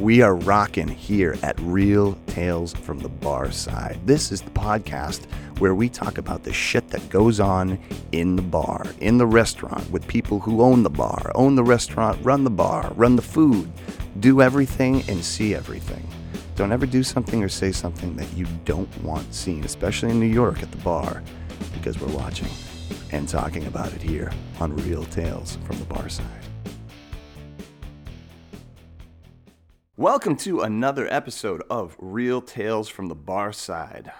We are rocking here at Real Tales from the Barside. This is the podcast where we talk about the shit that goes on in the bar, in the restaurant, with people who own the bar, own the restaurant, run the bar, run the food, do everything and see everything. Don't ever do something or say something that you don't want seen, especially in New York at the bar, because we're watching and talking about it here on Real Tales from the Barside. Welcome to another episode of Real Tales from the Barside.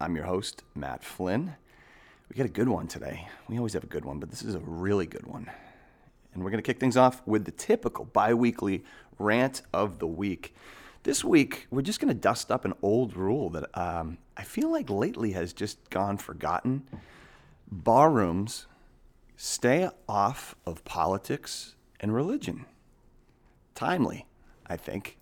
I'm your host, Matt Flynn. We got a good one today. We always have a good one, but this is a really good one. And we're going to kick things off with the typical bi-weekly rant of the week. This week, we're just going to dust up an old rule that I feel like lately has just gone forgotten. Barrooms stay off of politics and religion. Timely, I think.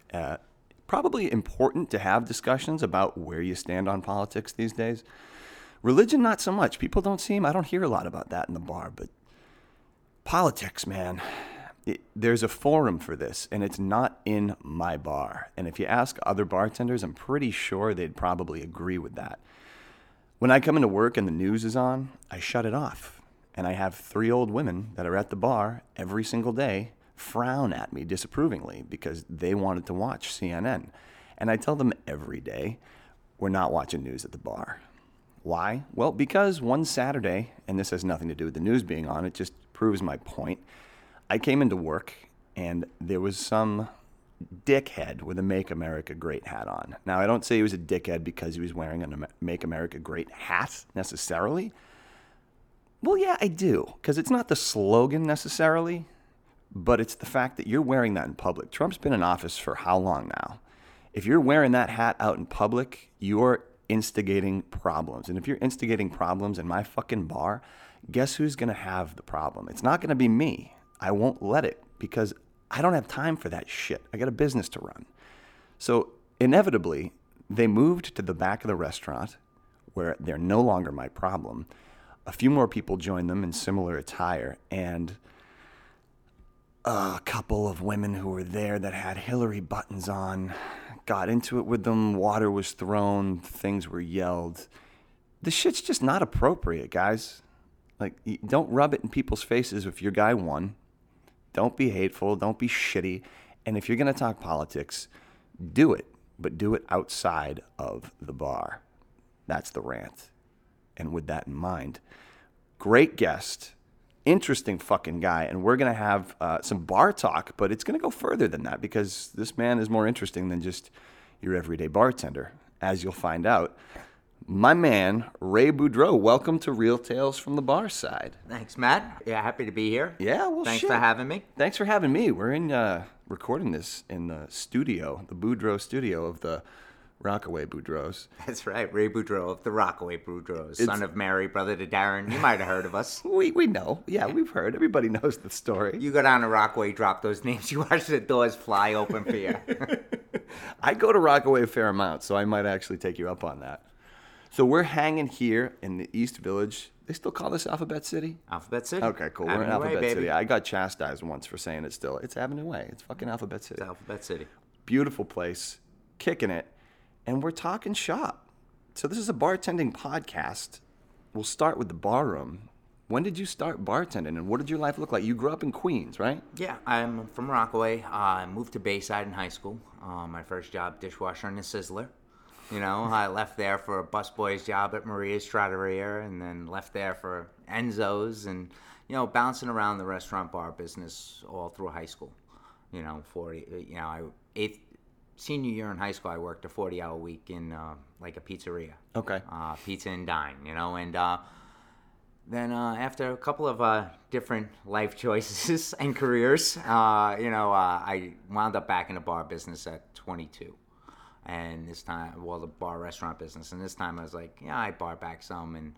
Probably important to have discussions about where you stand on politics these days. Religion, not so much. People don't seem, I don't hear a lot about that in the bar, but politics, man. There's a forum for this, and it's not in my bar. And if you ask other bartenders, I'm pretty sure they'd probably agree with that. When I come into work and the news is on, I shut it off. And I have three old women that are at the bar every single day frown at me disapprovingly because they wanted to watch CNN. And I tell them every day, we're not watching news at the bar. Why? Well, because one Saturday, and this has nothing to do with the news being on, it just proves my point. I came into work and there was some dickhead with a Make America Great hat on. Now, I don't say he was a dickhead because he was wearing a Make America Great hat necessarily. Well, yeah, I do, because it's not the slogan necessarily, but it's the fact that you're wearing that in public. Trump's been in office for how long now? If you're wearing that hat out in public, you're instigating problems. And if you're instigating problems in my fucking bar, guess who's going to have the problem? It's not going to be me. I won't let it because I don't have time for that shit. I got a business to run. So inevitably, they moved to the back of the restaurant where they're no longer my problem. A few more people joined them in similar attire, and a couple of women who were there that had Hillary buttons on got into it with them. Water was thrown. Things were yelled. This shit's just not appropriate, guys. Like, don't rub it in people's faces if your guy won. Don't be hateful. Don't be shitty. And if you're going to talk politics, do it. But do it outside of the bar. That's the rant. And with that in mind, great guest, interesting fucking guy. And we're going to have some bar talk, but it's going to go further than that because this man is more interesting than just your everyday bartender, as you'll find out. My man, Ray Boudreaux, welcome to Real Tales from the Barside. Thanks, Matt. Yeah, happy to be here. Yeah, well, thanks for having me. Thanks for having me. We're in recording this in the studio, the Boudreaux studio of the Rockaway Boudreaux. That's right, Ray Boudreaux of the Rockaway Boudreaux, son of Mary, brother to Darren. You might have heard of us. we know. Yeah, we've heard. Everybody knows the story. You go down to Rockaway, drop those names. You watch the doors fly open for you. I go to Rockaway a fair amount, so I might actually take you up on that. So we're hanging here in the East Village. They still call this Alphabet City? Alphabet City. Okay, cool. We're in Alphabet City. I got chastised once for saying it still. It's Avenue Way. It's fucking Alphabet City. It's Alphabet City. Beautiful place. Kicking it. And we're talking shop. So this is a bartending podcast. We'll start with the bar room. When did you start bartending and what did your life look like? You grew up in Queens, right? Yeah, I'm from Rockaway. I moved to Bayside in high school. My first job, dishwasher in a Sizzler. You know, I left there for a busboy's job at Maria's Trattoria and then left there for Enzo's and, you know, bouncing around the restaurant bar business all through high school. You know, senior year in high school, I worked a 40-hour week in, like, a pizzeria. Okay. Pizza and dine, you know, and then after a couple of different life choices and careers, I wound up back in the bar business at 22. And this time, well, the bar restaurant business. And this time I was like, yeah, I bar back some and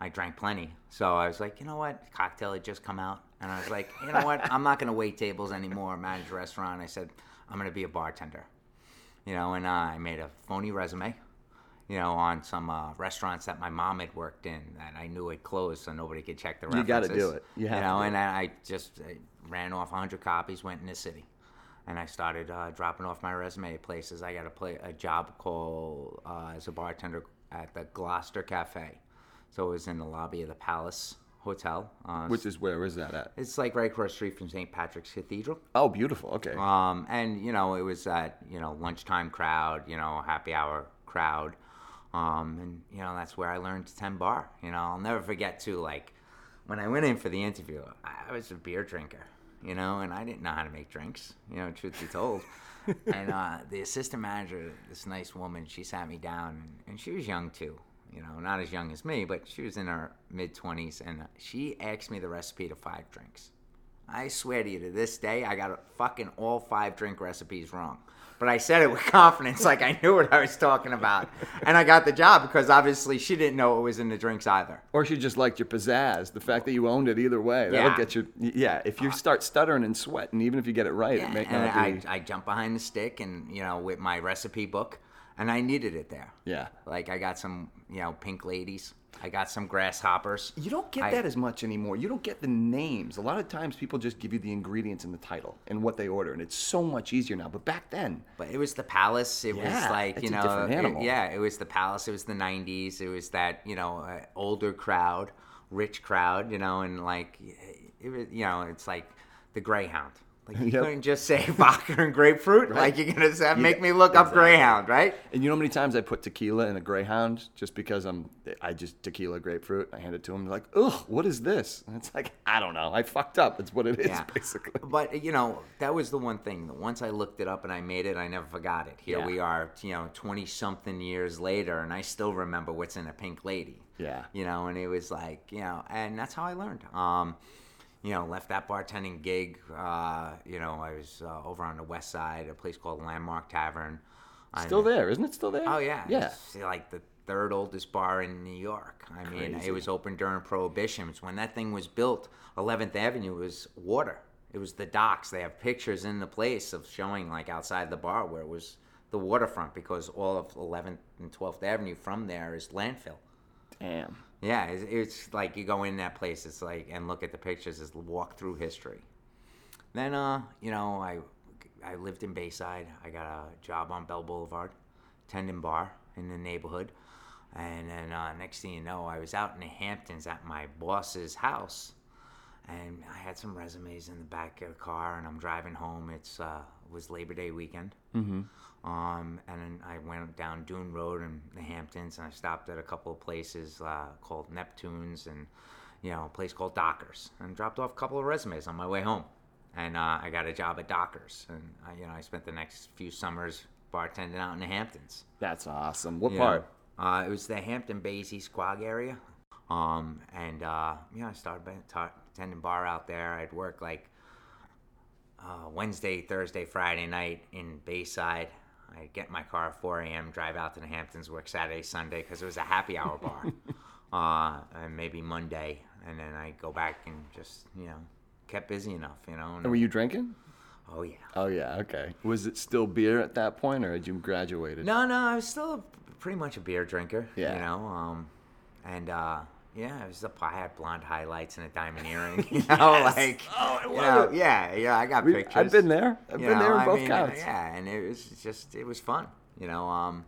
I drank plenty. So I was like, you know what? The cocktail had just come out. And I was like, you know what? I'm not going to wait tables anymore, manage a restaurant. I said, I'm going to be a bartender. You know, and I made a phony resume, you know, on some restaurants that my mom had worked in that I knew had closed so nobody could check the references. You got to do it. You know, and I just ran off 100 copies, went in the city. and I started dropping off my resume at places. I got a job called as a bartender at the Gloucester Cafe. So it was in the lobby of the Palace hotel. Which is where is that at? It's like right across the street from St. Patrick's Cathedral. Oh, beautiful. Okay. And, you know, it was that, you know, lunchtime crowd, you know, happy hour crowd. And, you know, that's where I learned to tend bar. You know, I'll never forget, too, like, when I went in for the interview, I was a beer drinker, you know, and I didn't know how to make drinks, you know, truth be told. And the assistant manager, this nice woman, she sat me down, and she was young, too. You know, not as young as me, but she was in her mid-20s, and she asked me the recipe to 5 drinks. I swear to you, to this day, I got fucking all 5 drink recipes wrong. But I said it with confidence, like I knew what I was talking about. And I got the job because obviously she didn't know what was in the drinks either. Or she just liked your pizzazz, the fact that you owned it either way. That'll get you, if you start stuttering and sweating, even if you get it right, it may not be. I jump behind the stick and, you know, with my recipe book. And I needed it there. Yeah. Like, I got some, you know, pink ladies. I got some grasshoppers. You don't get that as much anymore. You don't get the names. A lot of times people just give you the ingredients and the title and what they order. And it's so much easier now. But back then. But it was the Palace. It was like, you know. It's a different animal. It was the Palace. It was the 90s. It was that, you know, older crowd, rich crowd, you know. And, like, it was, you know, it's like the Greyhound. Like, you couldn't just say vodka and grapefruit. Right. Like, you're going to make me look up Greyhound, right? And you know how many times I put tequila in a Greyhound just because I just tequila, grapefruit. I hand it to him. They're like, ugh, what is this? And it's like, I don't know. I fucked up. It's what it is, basically. But, you know, that was the one thing. Once I looked it up and I made it, I never forgot it. Here we are, you know, 20-something years later, and I still remember what's in a pink lady. Yeah. You know, and it was like, you know, and that's how I learned. You know, left that bartending gig. You know, I was over on the west side, a place called Landmark Tavern. Still there, isn't it? Still there? Oh yeah, yeah. It's like the 3rd oldest bar in New York. I mean, it was open during Prohibition. It's when that thing was built, 11th Avenue was water. It was the docks. They have pictures in the place of showing like outside the bar where it was the waterfront because all of 11th and 12th Avenue from there is landfill. Damn. Yeah, it's like you go in that place, it's like, and look at the pictures, it's walk through history. Then, you know, I lived in Bayside. I got a job on Bell Boulevard, tending bar in the neighborhood. And then next thing you know, I was out in the Hamptons at my boss's house. And I had some resumes in the back of the car, and I'm driving home. It was Labor Day weekend. Mm-hmm. And then I went down Dune Road in the Hamptons, and I stopped at a couple of places called Neptune's and, you know, a place called Dockers, and dropped off a couple of resumes on my way home. And I got a job at Dockers, and, you know, I spent the next few summers bartending out in the Hamptons. That's awesome. What part? It was the Hampton Bay's East Quag area. I started tending bar out there. I'd work like Wednesday, Thursday, Friday night in Bayside. I'd get in my car at 4 a.m., drive out to the Hamptons, work Saturday, Sunday, because it was a happy hour bar, and maybe Monday. And then I'd go back and just, you know, kept busy enough, you know. And were you drinking? Oh, yeah. Oh, yeah, okay. Was it still beer at that point, or had you graduated? No, I was still pretty much a beer drinker, you know. Yeah, it was I had blonde highlights and a diamond earring. You know, like, oh, I love it. Yeah, I got pictures. I've been there. I've been there in both counts. Yeah, and it was fun, you know.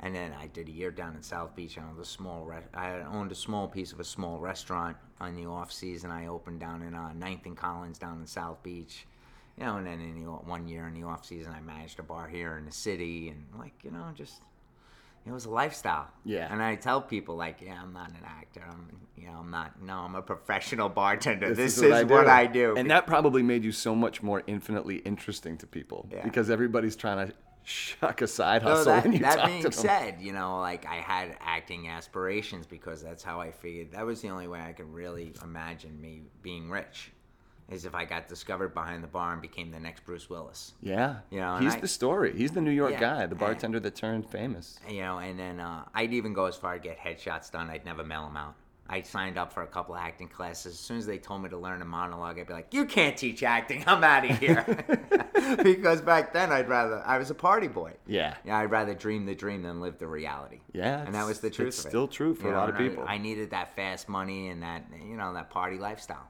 And then I did a year down in South Beach. I owned a small piece of a small restaurant on the off season. I opened down in Ninth and Collins down in South Beach, you know. And then in 1 year in the off season, I managed a bar here in the city, and like, you know, just. It was a lifestyle. Yeah. And I tell people, like, I'm not an actor. I'm a professional bartender. This is what I do. And that probably made you so much more infinitely interesting to people because everybody's trying to shuck a side hustle when you talk to them. That being said, you know, like, I had acting aspirations because that's how I figured. That was the only way I could really imagine me being rich. Is if I got discovered behind the bar and became the next Bruce Willis. Yeah. You know, he's the story. He's the New York guy, the bartender that turned famous. You know, and then I'd even go as far to get headshots done. I'd never mail them out. I signed up for a couple of acting classes. As soon as they told me to learn a monologue, I'd be like, you can't teach acting. I'm out of here. Because back then, I was a party boy. Yeah. Yeah, I'd rather dream the dream than live the reality. Yeah. And that was the truth of it. It's still true for a lot of people. I needed that fast money and that, you know, that party lifestyle.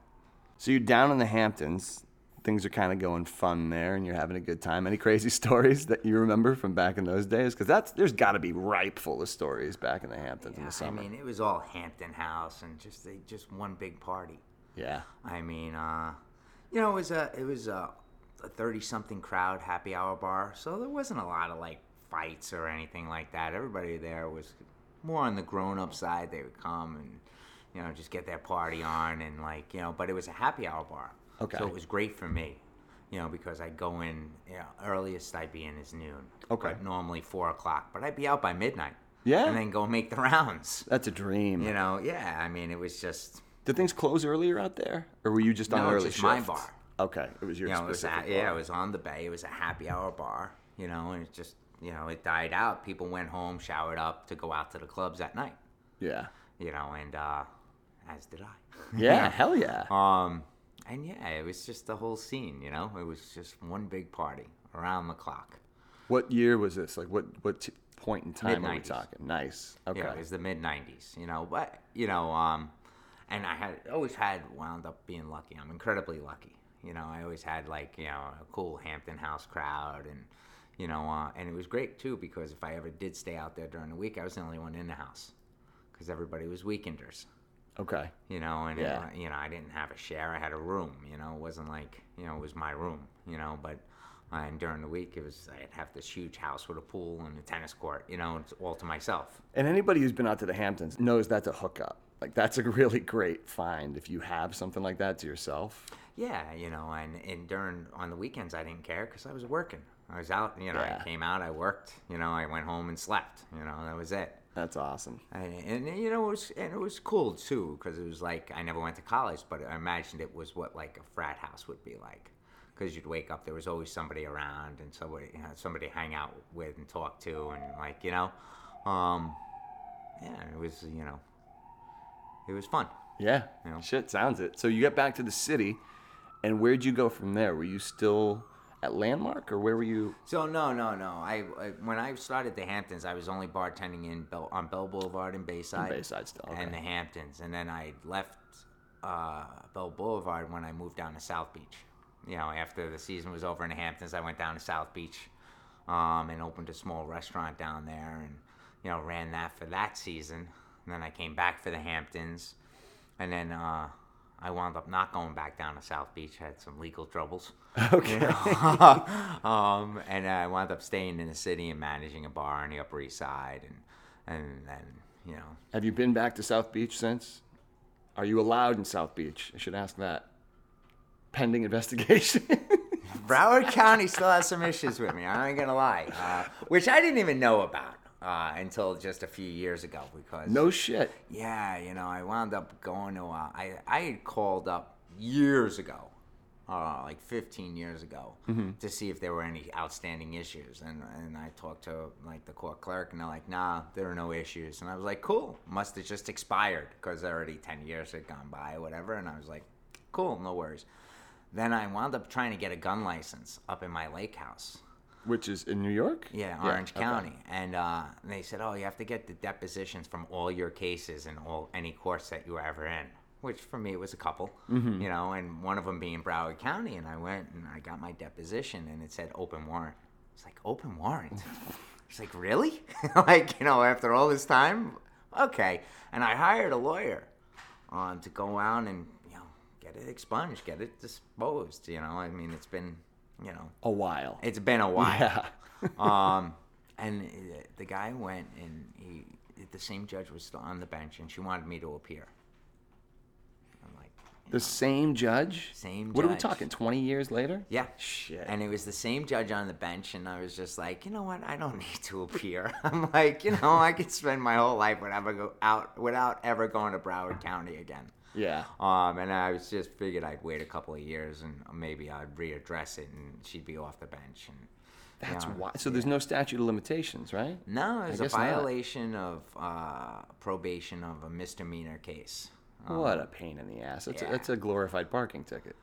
So you're down in the Hamptons. things are kind of going fun there and you're having a good time. Any crazy stories that you remember from back in those days? Because there's got to be ripe full of stories back in the Hamptons in the summer. I mean, it was all Hampton House and just one big party. Yeah. I mean, you know, it was a 30-something crowd happy hour bar, so there wasn't a lot of, like, fights or anything like that. Everybody there was more on the grown-up side. They would come and, you know, just get their party on and, like, you know, but it was a happy hour bar. Okay. So it was great for me, you know, because I'd go in, you know, earliest I'd be in is noon. Okay. But normally 4 o'clock, but I'd be out by midnight. Yeah. And then go make the rounds. That's a dream. You know, yeah, I mean, it was just... Did things close earlier out there, or were you just on early shifts? No, it was just my bar. Okay, it was your specific bar. Yeah, it was on the bay. It was a happy hour bar, you know, and it just, you know, it died out. People went home, showered up to go out to the clubs at night. Yeah. You know, and as did I. Yeah, hell yeah. And yeah, it was just the whole scene, you know. It was just one big party around the clock. What year was this? Like, what point in time are we talking? Nice. Okay. Yeah, it was the mid-'90s, you know. But, you know, and I had wound up being lucky. I'm incredibly lucky. You know, I always had, like, you know, a cool Hampton House crowd, and, you know, and it was great, too, because if I ever did stay out there during the week, I was the only one in the house because everybody was weekenders. Okay. You know, and, yeah. It, you know, I didn't have a share. I had a room, you know. It wasn't like, you know, it was my room, you know, but and during the week, it was I'd have this huge house with a pool and a tennis court, you know, it's all to myself. And anybody who's been out to the Hamptons knows that's a hookup. Like, that's a really great find if you have something like that to yourself. Yeah, you know, and during, on the weekends, I didn't care because I was working. I was out, you know, yeah. I came out, I worked, you know, I went home and slept, you know, that was it. That's awesome. And you know, it was cool, too, because it was like, I never went to college, but I imagined it was what, like, a frat house would be like. Because you'd wake up, there was always somebody around and somebody, you know, somebody to hang out with and talk to and, like, you know, yeah, it was, you know, it was fun. Yeah, you know? Shit, sounds it. So you get back to the city, and where'd you go from there? Were you still at Landmark, or where were you? So no. I when I started the Hamptons, I was only bartending on Bell Boulevard in Bayside. Bayside still, okay. And the Hamptons, and then I left Bell Boulevard when I moved down to South Beach. You know, after the season was over in the Hamptons, I went down to South Beach, and opened a small restaurant down there, and, you know, ran that for that season. And then I came back for the Hamptons, and then I wound up not going back down to South Beach. I had some legal troubles. Okay. You know? And I wound up staying in the city and managing a bar on the Upper East Side, and you know. Have you been back to South Beach since? Are you allowed in South Beach? I should ask that. Pending investigation. Broward County still has some issues with me. I ain't gonna lie, which I didn't even know about. Until just a few years ago, because no shit. Yeah, you know, I wound up going to. I had called up years ago, like 15 years ago, to see if there were any outstanding issues, and I talked to like the court clerk, and they're like, nah, there are no issues, and I was like, cool, must have just expired because already 10 years had gone by or whatever, and I was like, cool, no worries. Then I wound up trying to get a gun license up in my lake house. Which is in New York? Yeah, Orange County. Okay. And they said, oh, you have to get the depositions from all your cases and any courts that you were ever in, which for me it was a couple, you know, and one of them being Broward County. And I went and I got my deposition and it said open warrant. It's like, open warrant? It's like, really? Like, you know, after all this time? Okay. And I hired a lawyer to go out and, you know, get it expunged, get it disposed, you know. I mean, it's been... You know, a while. It's been a while. Yeah. And the guy went, and the same judge was still on the bench, and she wanted me to appear. I'm like, the same judge? Same judge. What are we talking? 20 years later? Yeah. Shit. And it was the same judge on the bench, and I was just like, you know what? I don't need to appear. I'm like, you know, I could spend my whole life without ever going to Broward County again. Yeah. And I was just figured I'd wait a couple of years and maybe I'd readdress it and she'd be off the bench. And that's why. So there's no statute of limitations, right? No, it was a violation of probation of a misdemeanor case. What a pain in the ass. It's a glorified parking ticket.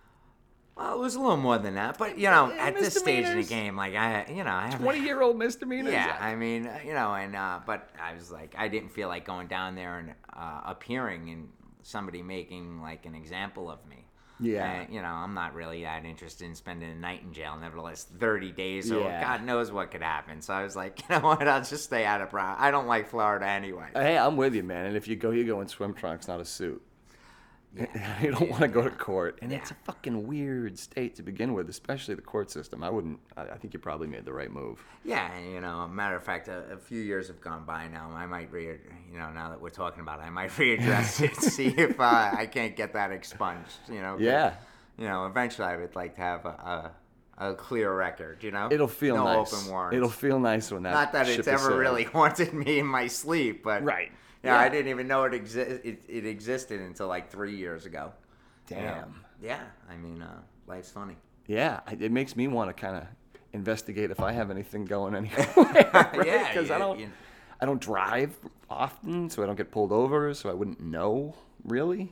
Well, it was a little more than that, but, you know, at this stage in the game, like, I have 20-year-old misdemeanors? Yeah, I mean, you know, and but I was like, I didn't feel like going down there and appearing and somebody making like an example of me. Yeah. You know, I'm not really that interested in spending a night in jail, nevertheless 30 days or God knows what could happen. So I was like, you know what, I'll just stay out of Broward. I don't like Florida anyway. Hey, I'm with you, man. And if you go, you go in swim trunks, not a suit. Yeah, you don't want to go to court. And it's a fucking weird state to begin with, especially the court system. I think you probably made the right move. Yeah, and, you know, matter of fact, a few years have gone by now. I might now that we're talking about it, I might readdress it to see if I can't get that expunged, you know. Yeah. But, you know, eventually I would like to have a clear record, you know? It'll feel nice. No open warrants. It'll feel nice when that ship is sailed. Not that it's ever really haunted me in my sleep, but... Right. Yeah, I didn't even know it existed until like 3 years ago. Damn. Yeah, I mean, life's funny. Yeah, it makes me want to kind of investigate if I have anything going anywhere. Right? Yeah, because I don't drive often, so I don't get pulled over, so I wouldn't know really.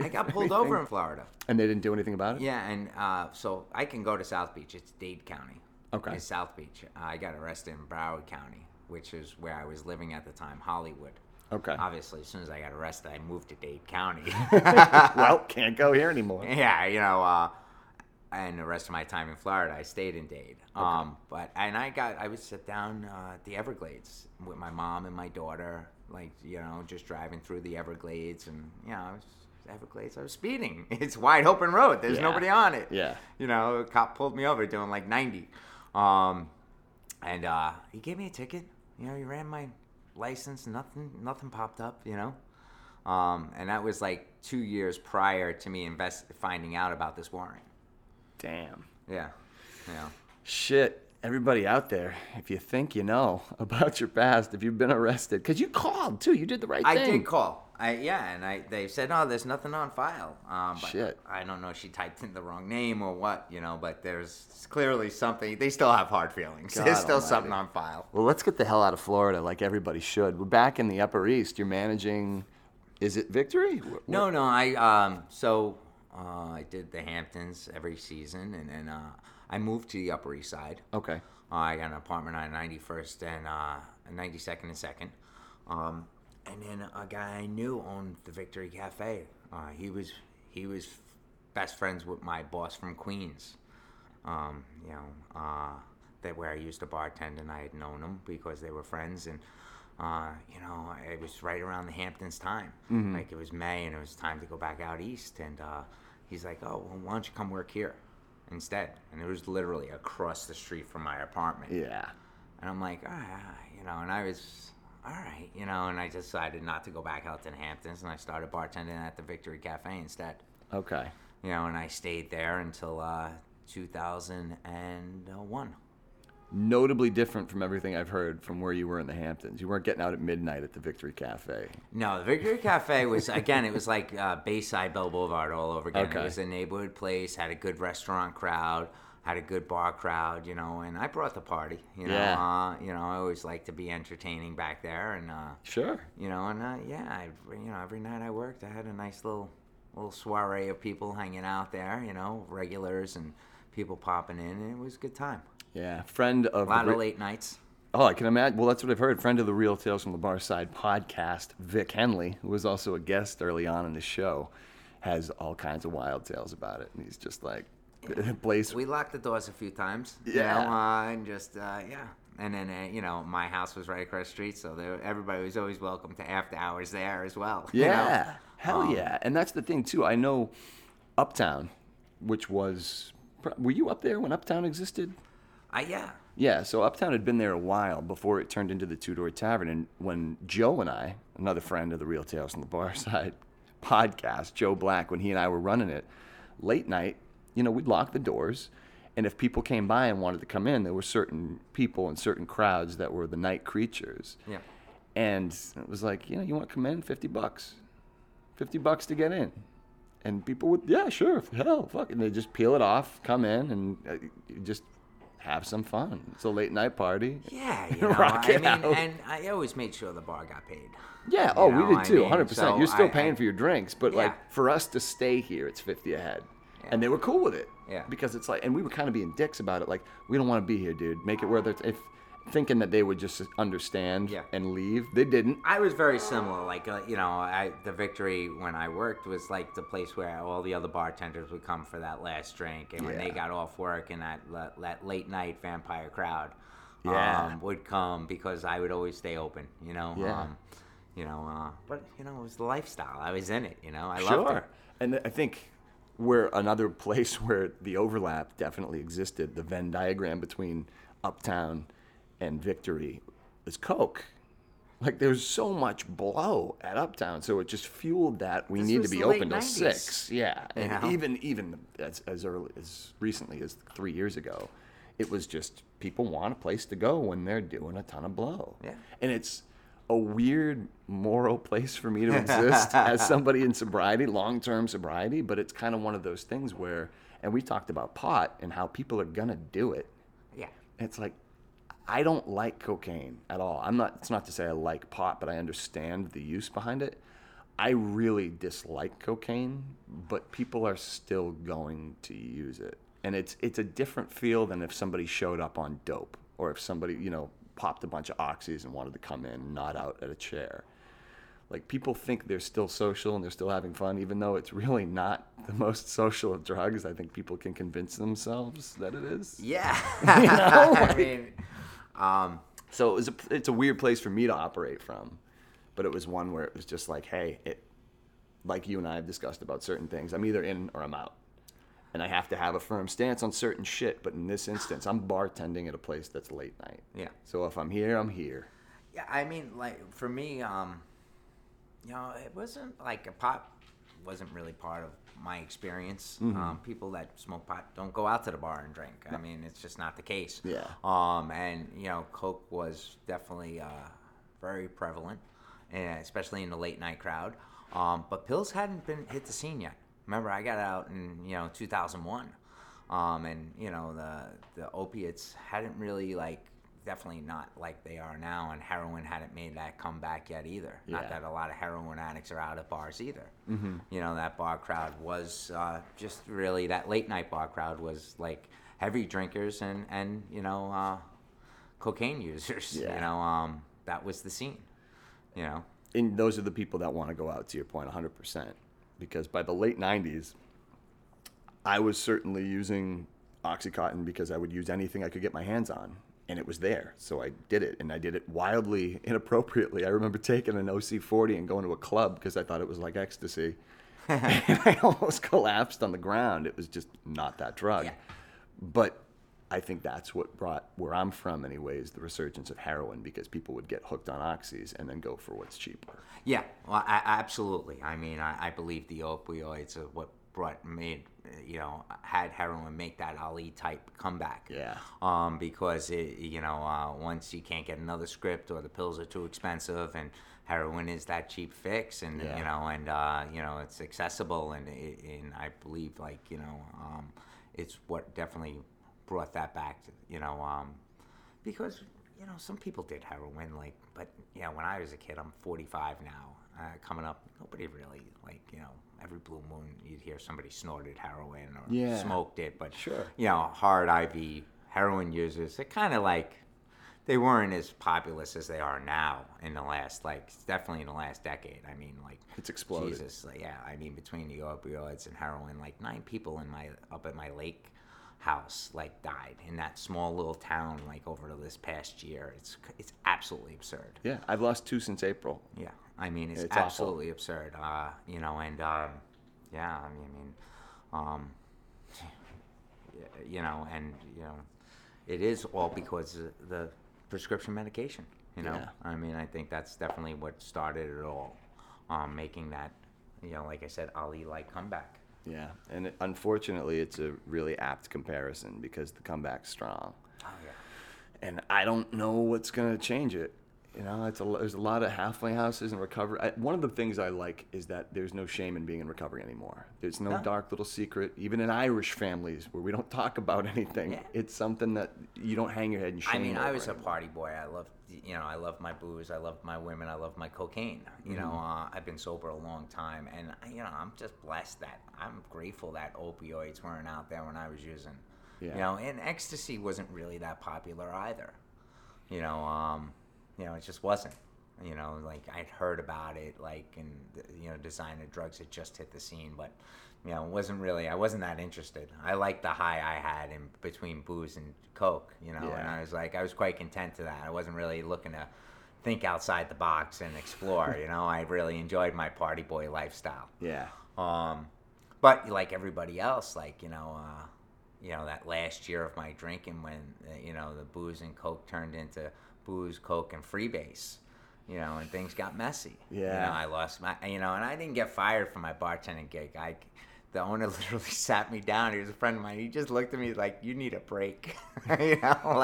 I got pulled over in Florida, and they didn't do anything about it. Yeah, and so I can go to South Beach. It's Dade County. Okay. It's South Beach. I got arrested in Broward County, which is where I was living at the time, Hollywood. Okay. Obviously, as soon as I got arrested, I moved to Dade County. Well, can't go here anymore. Yeah, you know, and the rest of my time in Florida, I stayed in Dade. Okay. I would sit down at the Everglades with my mom and my daughter, like, you know, just driving through the Everglades, and, you know, I was speeding. It's wide open road. There's nobody on it. Yeah. You know, a cop pulled me over doing like 90, and he gave me a ticket. You know, he ran my license, nothing popped up, you know, and that was like 2 years prior to me finding out about this warrant. Damn. Yeah. Shit, everybody out there, if you think you know about your past, if you've been arrested, because you called too, you did the right thing. I did call. They said, no, there's nothing on file. But shit. I don't know if she typed in the wrong name or what, you know, but there's clearly something. They still have hard feelings. God, there's still something on file. Well, let's get the hell out of Florida like everybody should. We're back in the Upper East. You're managing, is it Victory? No. I did the Hamptons every season, and then I moved to the Upper East Side. Okay. I got an apartment on 91st and 92nd and 2nd. And then a guy I knew owned the Victory Cafe. He was best friends with my boss from Queens. That where I used to bartend, and I had known them because they were friends. And you know, it was right around the Hamptons time. Mm-hmm. Like it was May, and it was time to go back out east. And he's like, "Oh, well, why don't you come work here instead?" And it was literally across the street from my apartment. Yeah. And I'm like, you know, and I was. All right, you know, and I decided not to go back out to the Hamptons, and I started bartending at the Victory Cafe instead. Okay. You know, and I stayed there until 2001. Notably different from everything I've heard from where you were in the Hamptons. You weren't getting out at midnight at the Victory Cafe. No, the Victory Cafe was, again, it was like Bayside, Bell Boulevard all over again. Okay. It was a neighborhood place, had a good restaurant crowd. Had a good bar crowd, you know, and I brought the party, you know. Yeah. You know, I always liked to be entertaining back there, and sure, you know, and you know, every night I worked, I had a nice little soiree of people hanging out there, you know, regulars and people popping in, and it was a good time. Yeah, friend of a lot of late nights. Oh, I can imagine. Well, that's what I've heard. Friend of the Real Tales from the Barside podcast, Vic Henley, who was also a guest early on in the show, has all kinds of wild tales about it, and he's just like. Place. We locked the doors a few times, you know, and just, And then, you know, my house was right across the street, so everybody was always welcome to after hours there as well. Yeah, you know? Hell yeah. And that's the thing, too. I know Uptown, which was... Were you up there when Uptown existed? Yeah. Yeah, so Uptown had been there a while before it turned into the Two-Door Tavern. And when Joe and I, another friend of the Real Tales from the Barside podcast, Joe Black, when he and I were running it, late night, you know, we'd lock the doors, and if people came by and wanted to come in, there were certain people and certain crowds that were the night creatures. Yeah. And it was like, you know, you want to come in? $50. $50 to get in. And people would, yeah, sure, hell, fuck. And they'd just peel it off, come in, and just have some fun. It's a late-night party. Yeah, you know, and I always made sure the bar got paid. Yeah, we did too, 100%. So you're still paying for your drinks, but, like, for us to stay here, it's 50 a head. Yeah. And they were cool with it, because it's like, and we were kind of being dicks about it, like, we don't want to be here, dude. Make it worth it. If thinking that they would just understand and leave. They didn't. I was very similar. Like, the Victory, when I worked, was like the place where all the other bartenders would come for that last drink. And when they got off work and that late night vampire crowd would come, because I would always stay open, But it was the lifestyle. I was in it, I loved it. And I think where another place where the overlap definitely existed, the Venn diagram between Uptown and Victory, is Coke. Like, there was so much blow at Uptown, so it just fueled that we need to be open till 6. Yeah, and even as early as recently as 3 years ago, it was just people want a place to go when they're doing a ton of blow. Yeah, and it's a weird moral place for me to exist as somebody in sobriety, long-term sobriety, but it's kind of one of those things where, and we talked about pot and how people are gonna do it. Yeah, it's like, I don't like cocaine at all. It's not to say I like pot, but I understand the use behind it. I really dislike cocaine, but people are still going to use it. And it's a different feel than if somebody showed up on dope, or if somebody, popped a bunch of oxys and wanted to come in and nod out at a chair. Like, people think they're still social and they're still having fun, even though it's really not the most social of drugs. I think people can convince themselves that it is. Yeah. I mean... So it's a weird place for me to operate from, but it was one where it was just like, hey, like you and I have discussed about certain things, I'm either in or I'm out, and I have to have a firm stance on certain shit. But in this instance, I'm bartending at a place that's late night. Yeah. So if I'm here, I'm here. Yeah, I mean, like, for me, it wasn't like a pot wasn't really part of my experience. Mm-hmm. People that smoke pot don't go out to the bar and drink. No. I mean, it's just not the case. Yeah. And Coke was definitely very prevalent, and especially in the late night crowd. But pills hadn't been hit the scene yet. Remember, I got out in 2001, the opiates hadn't really, like, definitely not like they are now, and heroin hadn't made that comeback yet either. Yeah. Not that a lot of heroin addicts are out at bars either. Mm-hmm. That bar crowd was just really, that late night bar crowd was like heavy drinkers and cocaine users. Yeah. That was the scene. And those are the people that want to go out, to your point, 100%. Because by the late 90s, I was certainly using OxyContin because I would use anything I could get my hands on. And it was there, so I did it, and I did it wildly inappropriately. I remember taking an OC40 and going to a club because I thought it was like ecstasy, and I almost collapsed on the ground. It was just not that drug. Yeah. But I think that's what brought, where I'm from anyways, the resurgence of heroin, because people would get hooked on oxys and then go for what's cheaper. Yeah, well, absolutely. I mean, I believe the opioids are what had heroin make that Ali type comeback. Yeah. Because once you can't get another script, or the pills are too expensive, and heroin is that cheap fix, and it's accessible, and I believe it's what definitely brought that back. Because some people did heroin, like, but when I was a kid, I'm 45 now. Coming up, nobody really, like, every blue moon you'd hear somebody snorted heroin or smoked it, but sure. Hard IV heroin users, they're kind of like, they weren't as populous as they are now definitely in the last decade. I mean, like, it's exploded. Jesus, between the opioids and heroin, like, 9 people up at my lake house, like, died in that small little town, like, over this past year. It's absolutely absurd. Yeah, I've lost 2 since April. Yeah, I mean, it's absolutely awful. Absurd. It is all because of the prescription medication. I mean, I think that's definitely what started it all, making that, like I said, Ali-like comeback. Yeah, and unfortunately, it's a really apt comparison because the comeback's strong. Oh, yeah. And I don't know what's going to change it. There's a lot of halfway houses and recovery. One of the things I like is that there's no shame in being in recovery anymore. There's no dark little secret, even in Irish families where we don't talk about anything. Yeah. It's something that you don't hang your head in shame. I mean, I was a party boy. I loved, I loved my booze. I loved my women. I loved my cocaine. I've been sober a long time, and I'm just blessed that I'm grateful that opioids weren't out there when I was using. Yeah. And ecstasy wasn't really that popular either. It just wasn't. I'd heard about it, Design of Drugs had just hit the scene, but it wasn't really. I wasn't that interested. I liked the high I had in between booze and coke, and I was quite content to that. I wasn't really looking to think outside the box and explore. I really enjoyed my party boy lifestyle. Yeah. But like everybody else, that last year of my drinking, when the booze and coke turned into booze, coke, and freebase. And things got messy. Yeah. I lost my, and I didn't get fired from my bartending gig. The owner literally sat me down. He was a friend of mine. He just looked at me like, you need a break. He didn't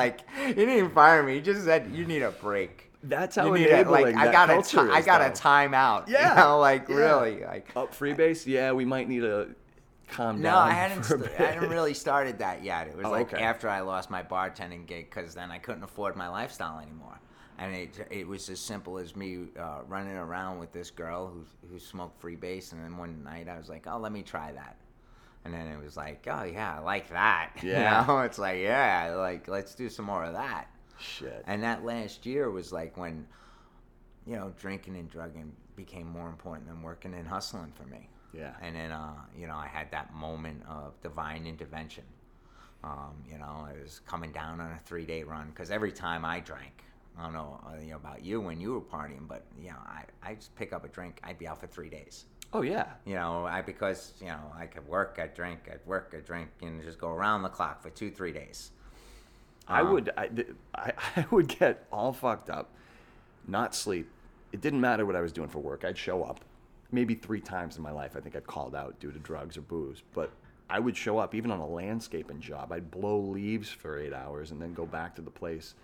even fire me. He just said, you need a break. That's how enabling that culture is. I got a timeout. Yeah. Really. Up freebase? Yeah, we might need a calm down. No, I hadn't really started that yet. It was after I lost my bartending gig, because then I couldn't afford my lifestyle anymore. And it was as simple as me running around with this girl who smoked freebase, and then one night I was like, oh, let me try that. And then it was like, oh, yeah, I like that. Yeah. It's like, yeah, let's do some more of that. Shit. And that last year was when, drinking and drugging became more important than working and hustling for me. Yeah. And then, I had that moment of divine intervention. I was coming down on a 3-day run, because every time I drank, I don't know about you when you were partying, but I just pick up a drink, I'd be out for 3 days. Oh yeah. Because I could work, I'd drink, and just go around the clock for 2-3 days. I would get all fucked up, not sleep. It didn't matter what I was doing for work. I'd show up. Maybe 3 times in my life, I think I called out due to drugs or booze, but I would show up even on a landscaping job. I'd blow leaves for 8 hours and then go back to the place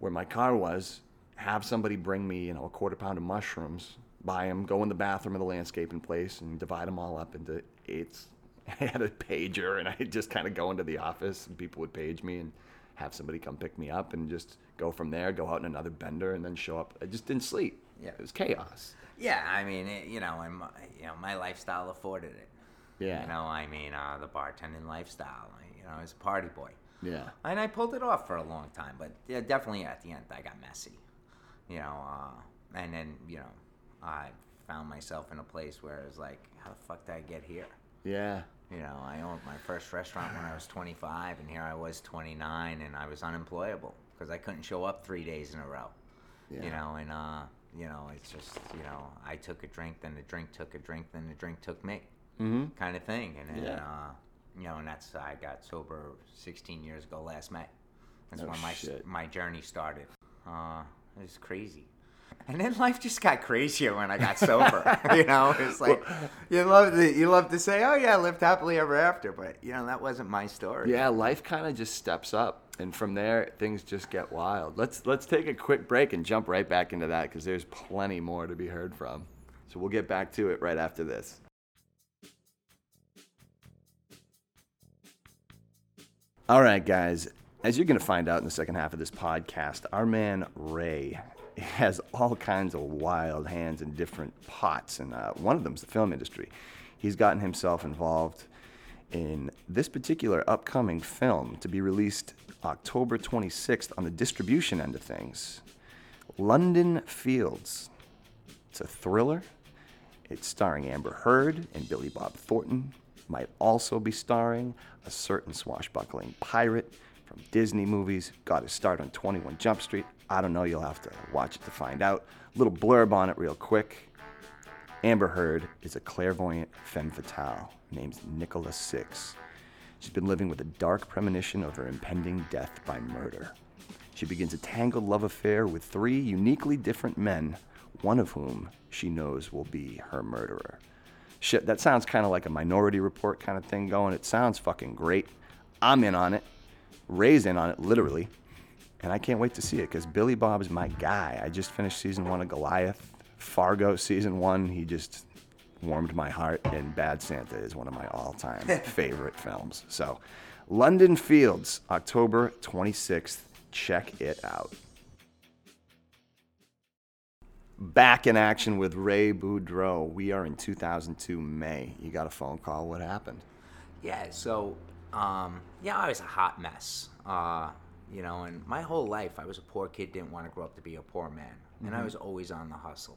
where my car was, have somebody bring me, a quarter-pound of mushrooms, buy them, go in the bathroom of the landscaping place, and divide them all up into 8s. I had a pager, and I'd just kind of go into the office, and people would page me, and have somebody come pick me up, and just go from there, go out in another bender, and then show up. I just didn't sleep. Yeah, it was chaos. Yeah, my lifestyle afforded it. Yeah. The bartending lifestyle. I was a party boy. Yeah, and I pulled it off for a long time, but definitely at the end I got messy, and then I found myself in a place where it was like, how the fuck did I get here? Yeah, I owned my first restaurant when I was 25, and here I was 29, and I was unemployable because I couldn't show up 3 days in a row. Yeah. It's just I took a drink, then the drink took a drink, then the drink took me, mm-hmm. kind of thing, and then. Yeah. And that's, I got sober 16 years ago last May. That's when my journey started. It was crazy. And then life just got crazier when I got sober. It's like, you love to say, oh yeah, I lived happily ever after. But, that wasn't my story. Yeah, life kind of just steps up. And from there, things just get wild. Let's take a quick break and jump right back into that, because there's plenty more to be heard from. So we'll get back to it right after this. All right, guys, as you're going to find out in the second half of this podcast, our man Ray has all kinds of wild hands in different pots, and one of them's the film industry. He's gotten himself involved in this particular upcoming film to be released October 26th on the distribution end of things. London Fields. It's a thriller. It's starring Amber Heard and Billy Bob Thornton. Might also be starring a certain swashbuckling pirate from Disney movies. Got his start on 21 Jump Street. I don't know. You'll have to watch it to find out. Little blurb on it real quick. Amber Heard is a clairvoyant femme fatale named Nicola Six. She's been living with a dark premonition of her impending death by murder. She begins a tangled love affair with 3 uniquely different men, one of whom she knows will be her murderer. Shit, that sounds kind of like a Minority Report kind of thing going. It sounds fucking great. I'm in on it. Ray's in on it, literally. And I can't wait to see it, because Billy Bob is my guy. I just finished season 1 of Goliath. Fargo season 1, he just warmed my heart. And Bad Santa is one of my all-time favorite films. So, London Fields, October 26th. Check it out. Back in action with Ray Boudreaux. We are in 2002 May. You got a phone call. What happened? Yeah, so I was a hot mess. you know, and my whole life I was a poor kid, didn't want to grow up to be a poor man. Mm-hmm. And I was always on the hustle.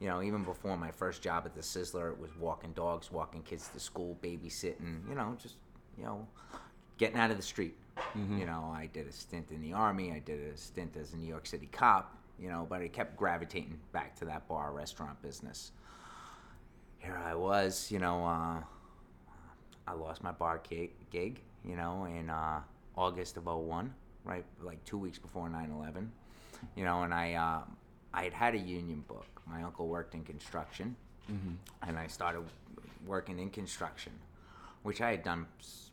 You know, even before my first job at the Sizzler, it was walking dogs, walking kids to school, babysitting, you know, just, you know, getting out of the street. Mm-hmm. You know, I did a stint in the Army, I did a stint as a New York City cop, you know, but I kept gravitating back to that bar restaurant business. Here I was, you know, I lost my bar gig, you know, in August of 2001, right, like 2 weeks before 9/11, you know, and I had had a union book. My uncle worked in construction, mm-hmm. and I started working in construction, which I had done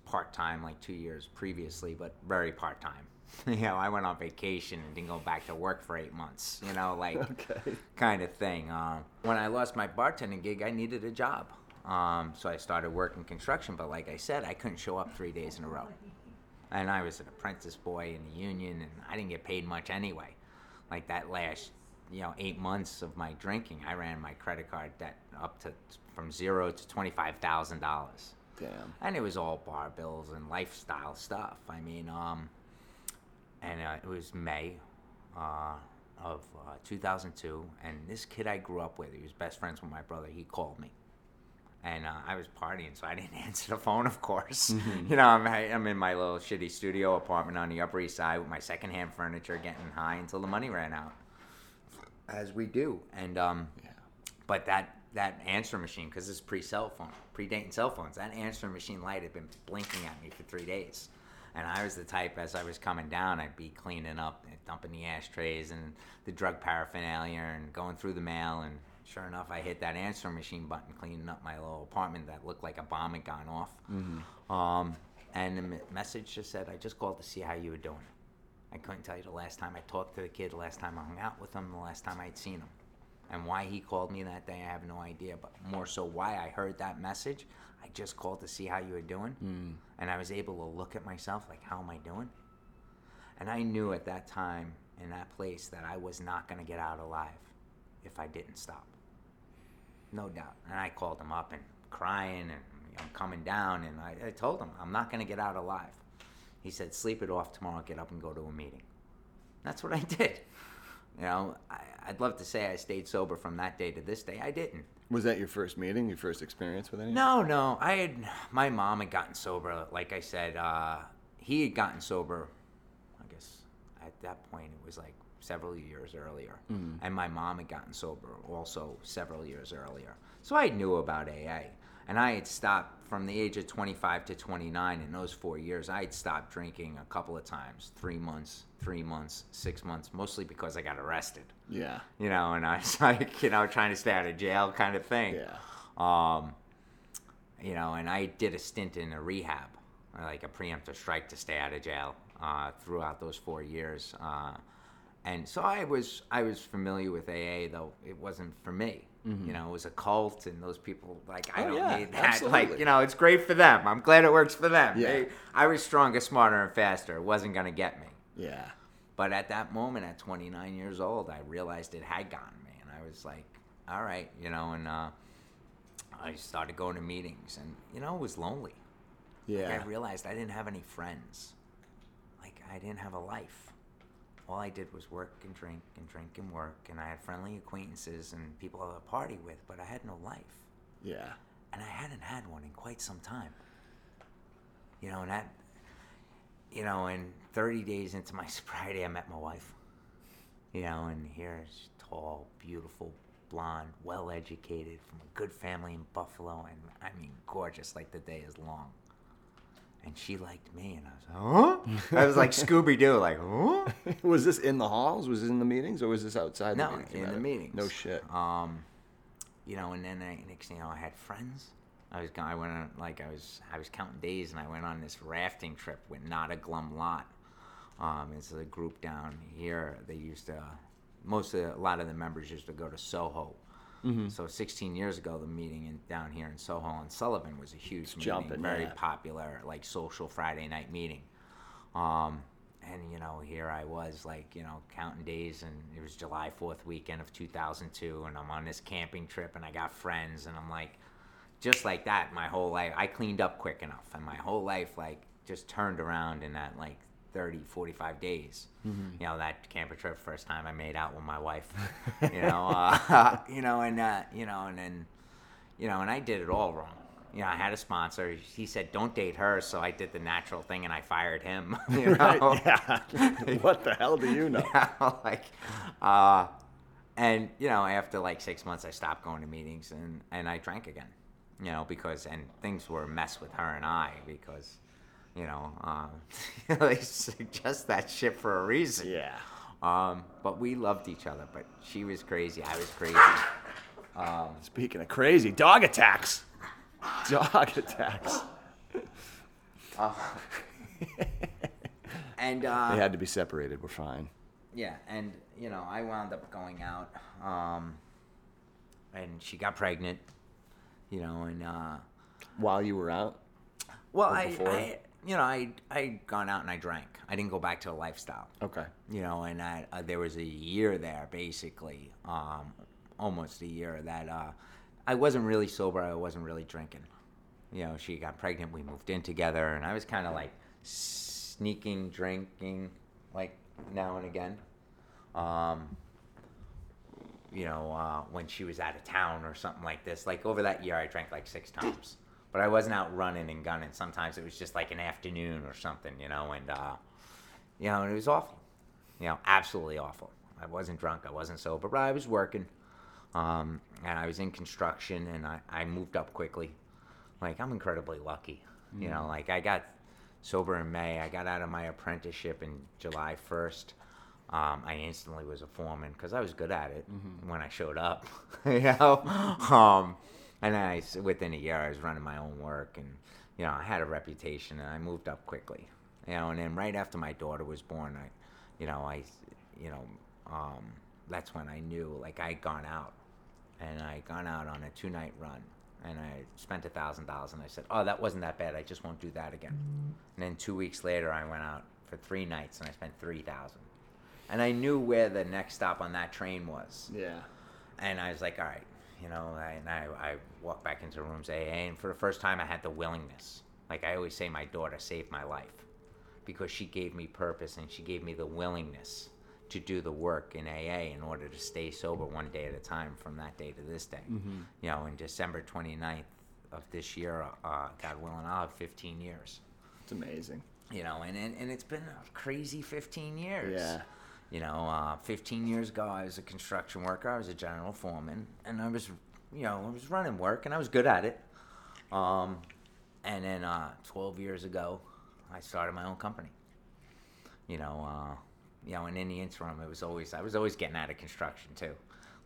part-time like 2 years previously, but very part-time. You know, I went on vacation and didn't go back to work for 8 months, you know, like okay. kind of thing. When I lost my bartending gig, I needed a job. So I started working construction, but like I said, I couldn't show up 3 days in a row. And I was an apprentice boy in the union, and I didn't get paid much anyway. Like that last, you know, 8 months of my drinking, I ran my credit card debt up to from zero to $25,000. Damn. And it was all bar bills and lifestyle stuff. I mean, it was May of 2002, and this kid I grew up with, he was best friends with my brother, he called me. And I was partying, so I didn't answer the phone, of course. Mm-hmm. You know, I'm in my little shitty studio apartment on the Upper East Side with my secondhand furniture, getting high until the money ran out, as we do. And but that answer machine, because this is pre-dating cell phones, that answer machine light had been blinking at me for 3 days. And I was the type, as I was coming down, I'd be cleaning up and dumping the ashtrays and the drug paraphernalia and going through the mail. And sure enough, I hit that answer machine button, cleaning up my little apartment that looked like a bomb had gone off. Mm-hmm. And the message just said, I just called to see how you were doing. I couldn't tell you the last time I talked to the kid, the last time I hung out with him, the last time I'd seen him. And why he called me that day, I have no idea. But more so why I heard that message, I just called to see how you were doing. Mm. And I was able to look at myself like, how am I doing? And I knew at that time in that place that I was not going to get out alive if I didn't stop. No doubt. And I called him up and crying and, you know, coming down. And I told him, I'm not going to get out alive. He said, sleep it off tomorrow. Get up and go to a meeting. That's what I did. You know, I'd love to say I stayed sober from that day to this day. I didn't. Was that your first meeting, your first experience with anyone? No. My mom had gotten sober. Like I said, he had gotten sober, I guess, at that point it was like several years earlier. Mm-hmm. And my mom had gotten sober also several years earlier. So I knew about AA. And I had stopped from the age of 25 to 29. In those 4 years, I had stopped drinking a couple of times, 3 months, 6 months, mostly because I got arrested. Yeah. You know, and I was like, you know, trying to stay out of jail kind of thing. Yeah. You know, and I did a stint in a rehab, like a preemptive strike to stay out of jail throughout those 4 years. And so I was familiar with AA, though it wasn't for me. Mm-hmm. You know, it was a cult, and those people, like, I don't need that. Absolutely. Like, you know, it's great for them. I'm glad it works for them. Yeah. I was stronger, smarter, and faster. It wasn't going to get me. Yeah. But at that moment, at 29 years old, I realized it had gotten me. And I was like, all right, you know, and I started going to meetings. And, you know, it was lonely. Yeah. Like, I realized I didn't have any friends. Like, I didn't have a life. All I did was work and drink and work, and I had friendly acquaintances and people I would party with, but I had no life. Yeah. And I hadn't had one in quite some time. You know, and and 30 days into my sobriety, I met my wife. You know, and here's tall, beautiful, blonde, well-educated, from a good family in Buffalo, and I mean, gorgeous, like the day is long. And she liked me, and I was like, huh? I was like Scooby-Doo, like, huh? Was this in the halls? Was this in the meetings? Or was this outside the meetings? No, in the meetings. No shit. You know, and then next thing you know, I had friends. I was counting days, and I went on this rafting trip with Not a Glum Lot. It's a group down here. They used to, a lot of the members used to go to Soho. Mm-hmm. So 16 years ago, the meeting down here in Soho on Sullivan was a huge meeting, very popular, like social Friday night meeting. And, you know, here I was, like, you know, counting days, and it was July 4th weekend of 2002, and I'm on this camping trip, and I got friends, and I'm like, just like that, my whole life, I cleaned up quick enough, and my whole life, like, just turned around in that, like, 30, 45 days. Mm-hmm. You know, that camper trip, first time I made out with my wife, and I did it all wrong. You know, I had a sponsor. He said, don't date her. So I did the natural thing and I fired him. You know? Right? Yeah. What the hell do you know? And, you know, after like 6 months, I stopped going to meetings and I drank again, you know, because, and things were a mess with her and I because, you know, they suggest that shit for a reason. Yeah. But we loved each other, but she was crazy. I was crazy. Speaking of crazy, dog attacks. And they had to be separated. We're fine. Yeah, and you know, I wound up going out, and she got pregnant. You know, and while you were out. Well, I'd gone out and I drank. I didn't go back to a lifestyle. Okay. You know, and there was a year there, basically, almost a year that. I wasn't really sober. I wasn't really drinking. You know, she got pregnant. We moved in together, and I was kind of like sneaking drinking, like now and again. You know, when she was out of town or something like this. Like over that year, I drank like 6 times, but I wasn't out running and gunning. Sometimes it was just like an afternoon or something. You know, and you know, and it was awful. You know, absolutely awful. I wasn't drunk. I wasn't sober, but I was working. And I was in construction, and I moved up quickly. Like, I'm incredibly lucky. You know, like, I got sober in May. I got out of my apprenticeship in July 1st. I instantly was a foreman because I was good at it when I showed up, you know. And then within a year, I was running my own work, and, you know, I had a reputation, and I moved up quickly. You know, and then right after my daughter was born, that's when I knew, like, I had gone out. And I gone out on a 2-night run, and I spent $1,000, and I said, oh, that wasn't that bad. I just won't do that again. And then 2 weeks later, I went out for 3 nights, and I spent $3,000. And I knew where the next stop on that train was. Yeah. And I was like, all right, you know, I walked back into rooms AA, and for the first time, I had the willingness. Like I always say, my daughter saved my life because she gave me purpose, and she gave me the willingness to do the work in AA in order to stay sober one day at a time from that day to this day. Mm-hmm. You know, in December 29th of this year, God willing, I'll have 15 years. It's amazing. You know, and it's been a crazy 15 years. Yeah. You know, 15 years ago, I was a construction worker. I was a general foreman, and I was, you know, I was running work, and I was good at it. And then 12 years ago, I started my own company. You know, and in the interim, I was always getting out of construction too.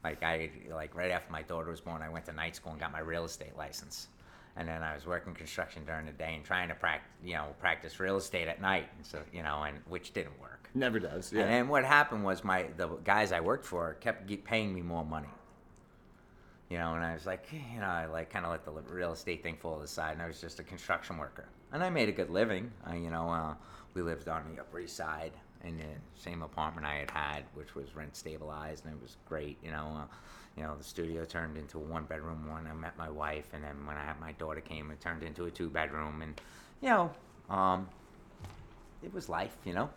Like right after my daughter was born, I went to night school and got my real estate license. And then I was working construction during the day and trying to practice real estate at night. And so, you know, and which didn't work. Never does. Yeah. And then what happened was the guys I worked for kept paying me more money. You know, and I was like, you know, I like kind of let the real estate thing fall to the side, and I was just a construction worker. And I made a good living. We lived on the Upper East Side. In the same apartment I had, which was rent stabilized, and it was great. You know, the studio turned into a 1-bedroom one. I met my wife, and then when I had my daughter came, it turned into a 2-bedroom, and you know, it was life, you know.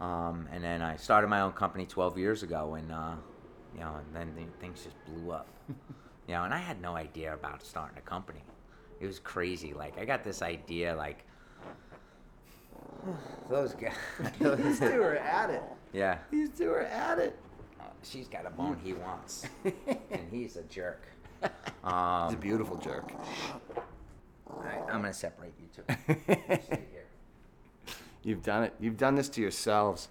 And then I started my own company 12 years ago, and you know, and then things just blew up. You know, and I had no idea about starting a company. It was crazy. Like I got this idea, like. Those guys. These two are at it. Yeah. These two are at it. She's got a bone he wants. And he's a jerk. He's a beautiful jerk. All right, I'm going to separate you two. Stay here. You've done it. You've done this to yourselves.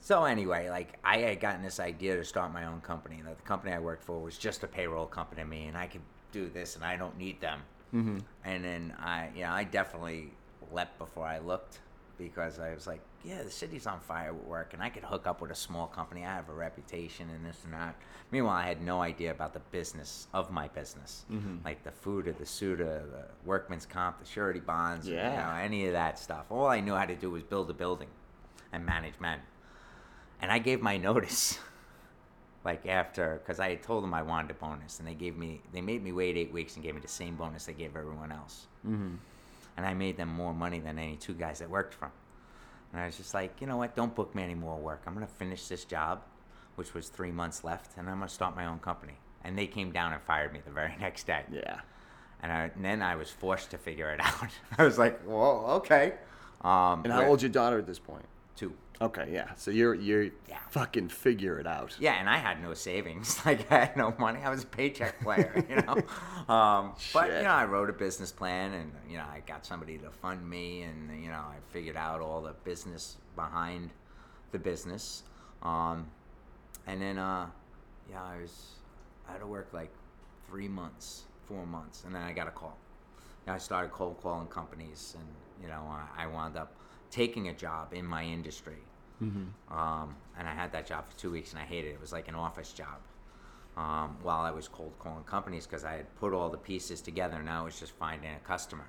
So anyway, like, I had gotten this idea to start my own company. That the company I worked for was just a payroll company to me, and I could do this, and I don't need them. Mm-hmm. And then I definitely leapt before I looked, because I was like, yeah, the city's on fire with work, and I could hook up with a small company. I have a reputation and this and that. Meanwhile, I had no idea about the business of my business, like the FUTA, the SUTA, the workman's comp, the surety bonds, any of that stuff. All I knew how to do was build a building and manage men. And I gave my notice, like after, because I had told them I wanted a bonus, and they made me wait 8 weeks and gave me the same bonus they gave everyone else. And I made them more money than any 2 guys that worked for them. And I was just like, you know what, don't book me any more work. I'm going to finish this job, which was 3 months left, and I'm going to start my own company. And they came down and fired me the very next day. Yeah. And then I was forced to figure it out. I was like, well, okay. And how old's your daughter at this point? 2. Okay, yeah. So you're fucking figure it out. Yeah, and I had no savings. Like, I had no money. I was a paycheck player, you know. But, you know, I wrote a business plan, and, you know, I got somebody to fund me, and, you know, I figured out all the business behind the business. And then, yeah, I had to work like 4 months, and then I got a call. And I started cold calling companies, and, you know, I wound up taking a job in my industry. Mm-hmm. And I had that job for 2 weeks, and I hated it. It was like an office job while I was cold calling companies, because I had put all the pieces together, and now it was just finding a customer.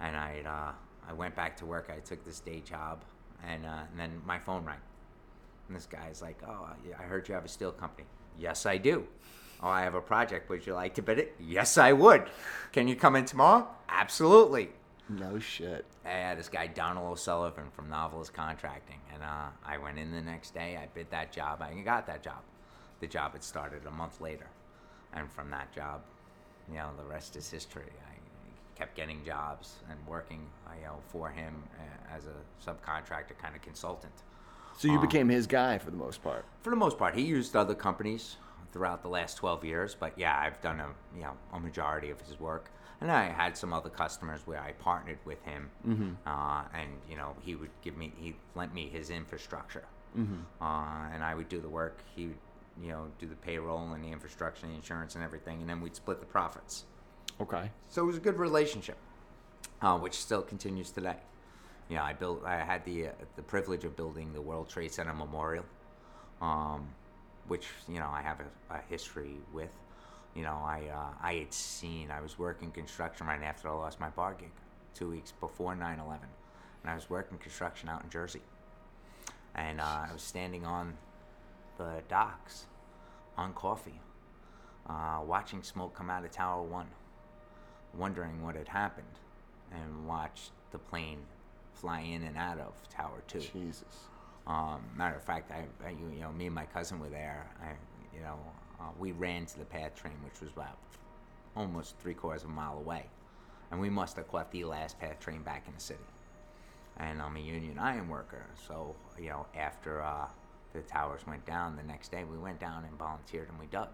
And I went back to work. I took this day job, and then my phone rang. And this guy's like, oh, I heard you have a steel company. Yes, I do. Oh, I have a project. Would you like to bid it? Yes, I would. Can you come in tomorrow? Absolutely. No shit. I had this guy, Donald O'Sullivan from Novelist Contracting, and I went in the next day. I bid that job. I got that job. The job had started a month later, and from that job, you know, the rest is history. I kept getting jobs and working, you know, for him as a subcontractor kind of consultant. So you became his guy for the most part? For the most part. He used other companies throughout the last 12 years, but yeah, I've done a majority of his work. And I had some other customers where I partnered with him, mm-hmm. And you know, he lent me his infrastructure, mm-hmm. And I would do the work. He would, you know, do the payroll and the infrastructure, and the insurance, and everything, and then we'd split the profits. Okay. So it was a good relationship, which still continues today. You know, I had the privilege of building the World Trade Center Memorial, which you know I have a history with. You know, I was working construction right after I lost my bar gig, 2 weeks before 9/11, and I was working construction out in Jersey, and I was standing on the docks on coffee, watching smoke come out of Tower 1, wondering what had happened, and watched the plane fly in and out of Tower 2. Jesus. Matter of fact, I me and my cousin were there. We ran to the PATH train, which was about almost 3/4 of a mile away. And we must have caught the last PATH train back in the city. And I'm a union iron worker. So, you know, after the towers went down the next day, we went down and volunteered and we dug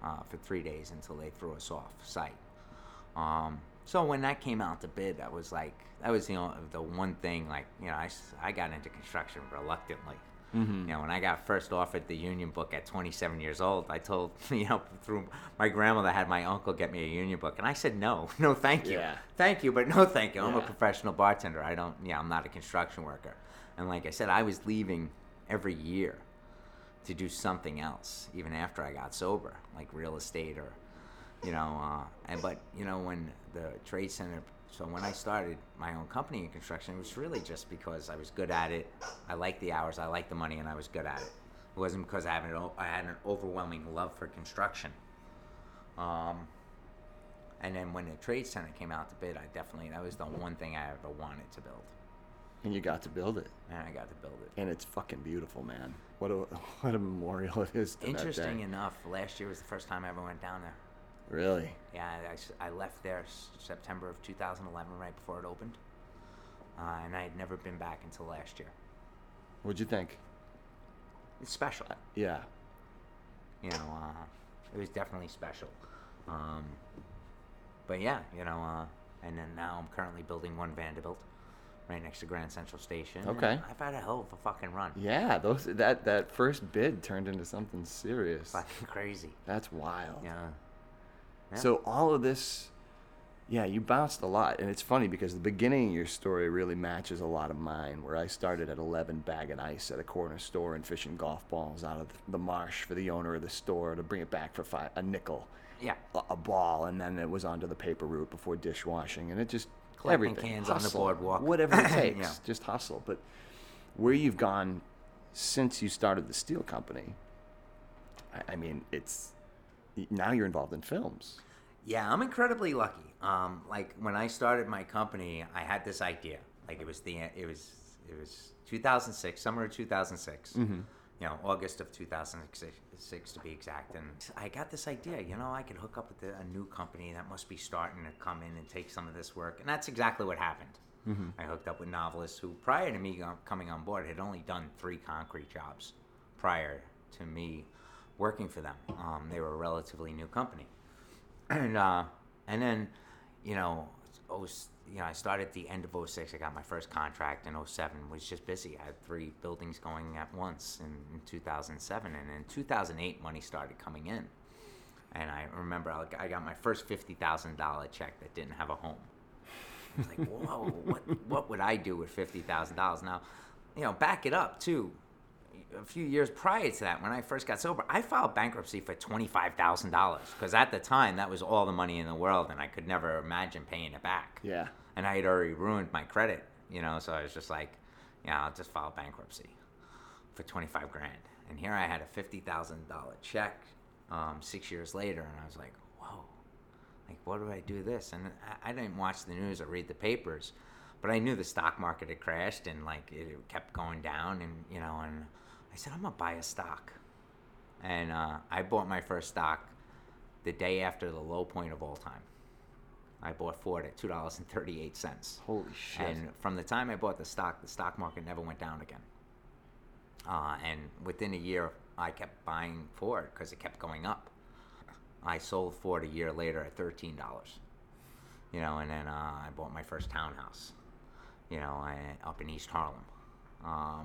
for 3 days until they threw us off site. So when that came out to bid, that was the one thing, like, you know, I got into construction reluctantly. Mm-hmm. You know, when I got first offered the union book at 27 years old, I told, you know, through my grandmother, had my uncle get me a union book. And I said, no, thank you. Yeah. Thank you, but no, thank you. Yeah. I'm a professional bartender. I'm not a construction worker. And like I said, I was leaving every year to do something else, even after I got sober, like real estate or, you know, when the trade center. So when I started my own company in construction, it was really just because I was good at it. I liked the hours, I liked the money, and I was good at it. It wasn't because I had an overwhelming love for construction. And then when the trade center came out to bid, that was the one thing I ever wanted to build. And you got to build it. And I got to build it. And it's fucking beautiful, man. What a memorial it is. Interesting enough, last year was the first time I ever went down there. Really? Yeah, I left there September of 2011, right before it opened, and I had never been back until last year. What'd you think? It's special. Yeah. You know, it was definitely special. But yeah, you know, and then now I'm currently building one Vanderbilt, right next to Grand Central Station. Okay. I've had a hell of a fucking run. Yeah, that first bid turned into something serious. Fucking crazy. That's wild. Yeah. Yeah. So all of this, yeah, you bounced a lot. And it's funny because the beginning of your story really matches a lot of mine, where I started at 11 bagging ice at a corner store and fishing golf balls out of the marsh for the owner of the store to bring it back for a nickel, yeah, a ball. And then it was onto the paper route before dishwashing. And it just, collecting everything, cans hustle, on the boardwalk. Whatever it takes, yeah. Just hustle. But where you've gone since you started the steel company, I mean, it's... Now you're involved in films. Yeah, I'm incredibly lucky. Like when I started my company, I had this idea. Like it was it was 2006, summer of 2006. Mm-hmm. You know, August of 2006 to be exact. And I got this idea, you know, I could hook up with a new company that must be starting to come in and take some of this work. And that's exactly what happened. Mm-hmm. I hooked up with novelists who, prior to me coming on board, had only done 3 concrete jobs prior to me working for them. They were a relatively new company. And then, you know, I started at the end of 2006. I got my first contract in 2007. Was just busy. I had 3 buildings going at once in 2007, and in 2008, money started coming in. And I remember I got my first $50,000 check that didn't have a home. I was like, whoa, what would I do with $50,000? Now, you know, back it up too. A few years prior to that, when I first got sober, I filed bankruptcy for $25,000 because at the time that was all the money in the world, and I could never imagine paying it back. Yeah. And I had already ruined my credit, you know, so I was just like, yeah, I'll just file bankruptcy for $25,000. And here I had a $50,000 check 6 years later, and I was like, whoa, like, what do I do with this? And I didn't watch the news or read the papers, but I knew the stock market had crashed and like it kept going down, and you know, and I said, I'm gonna buy a stock. And I bought my first stock the day after the low point of all time. I bought Ford at $2.38. Holy shit. And from the time I bought the stock market never went down again. And within a year, I kept buying Ford because it kept going up. I sold Ford a year later at $13. You know, and then I bought my first townhouse, you know, up in East Harlem.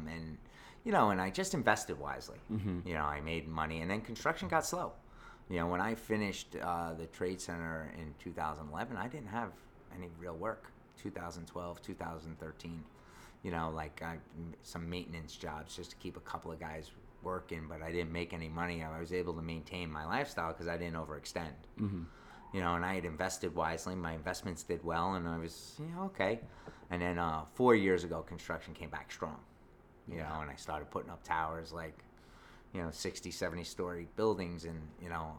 And, you know, and I just invested wisely. Mm-hmm. You know, I made money, and then construction got slow. You know, when I finished the Trade Center in 2011, I didn't have any real work. 2012, 2013, you know, like some maintenance jobs just to keep a couple of guys working, but I didn't make any money. I was able to maintain my lifestyle because I didn't overextend. Mm-hmm. You know, and I had invested wisely. My investments did well, and I was, you know, okay. And then 4 years ago, construction came back strong. You know, and I started putting up towers, like, you know, 60, 70-story buildings, and, you know,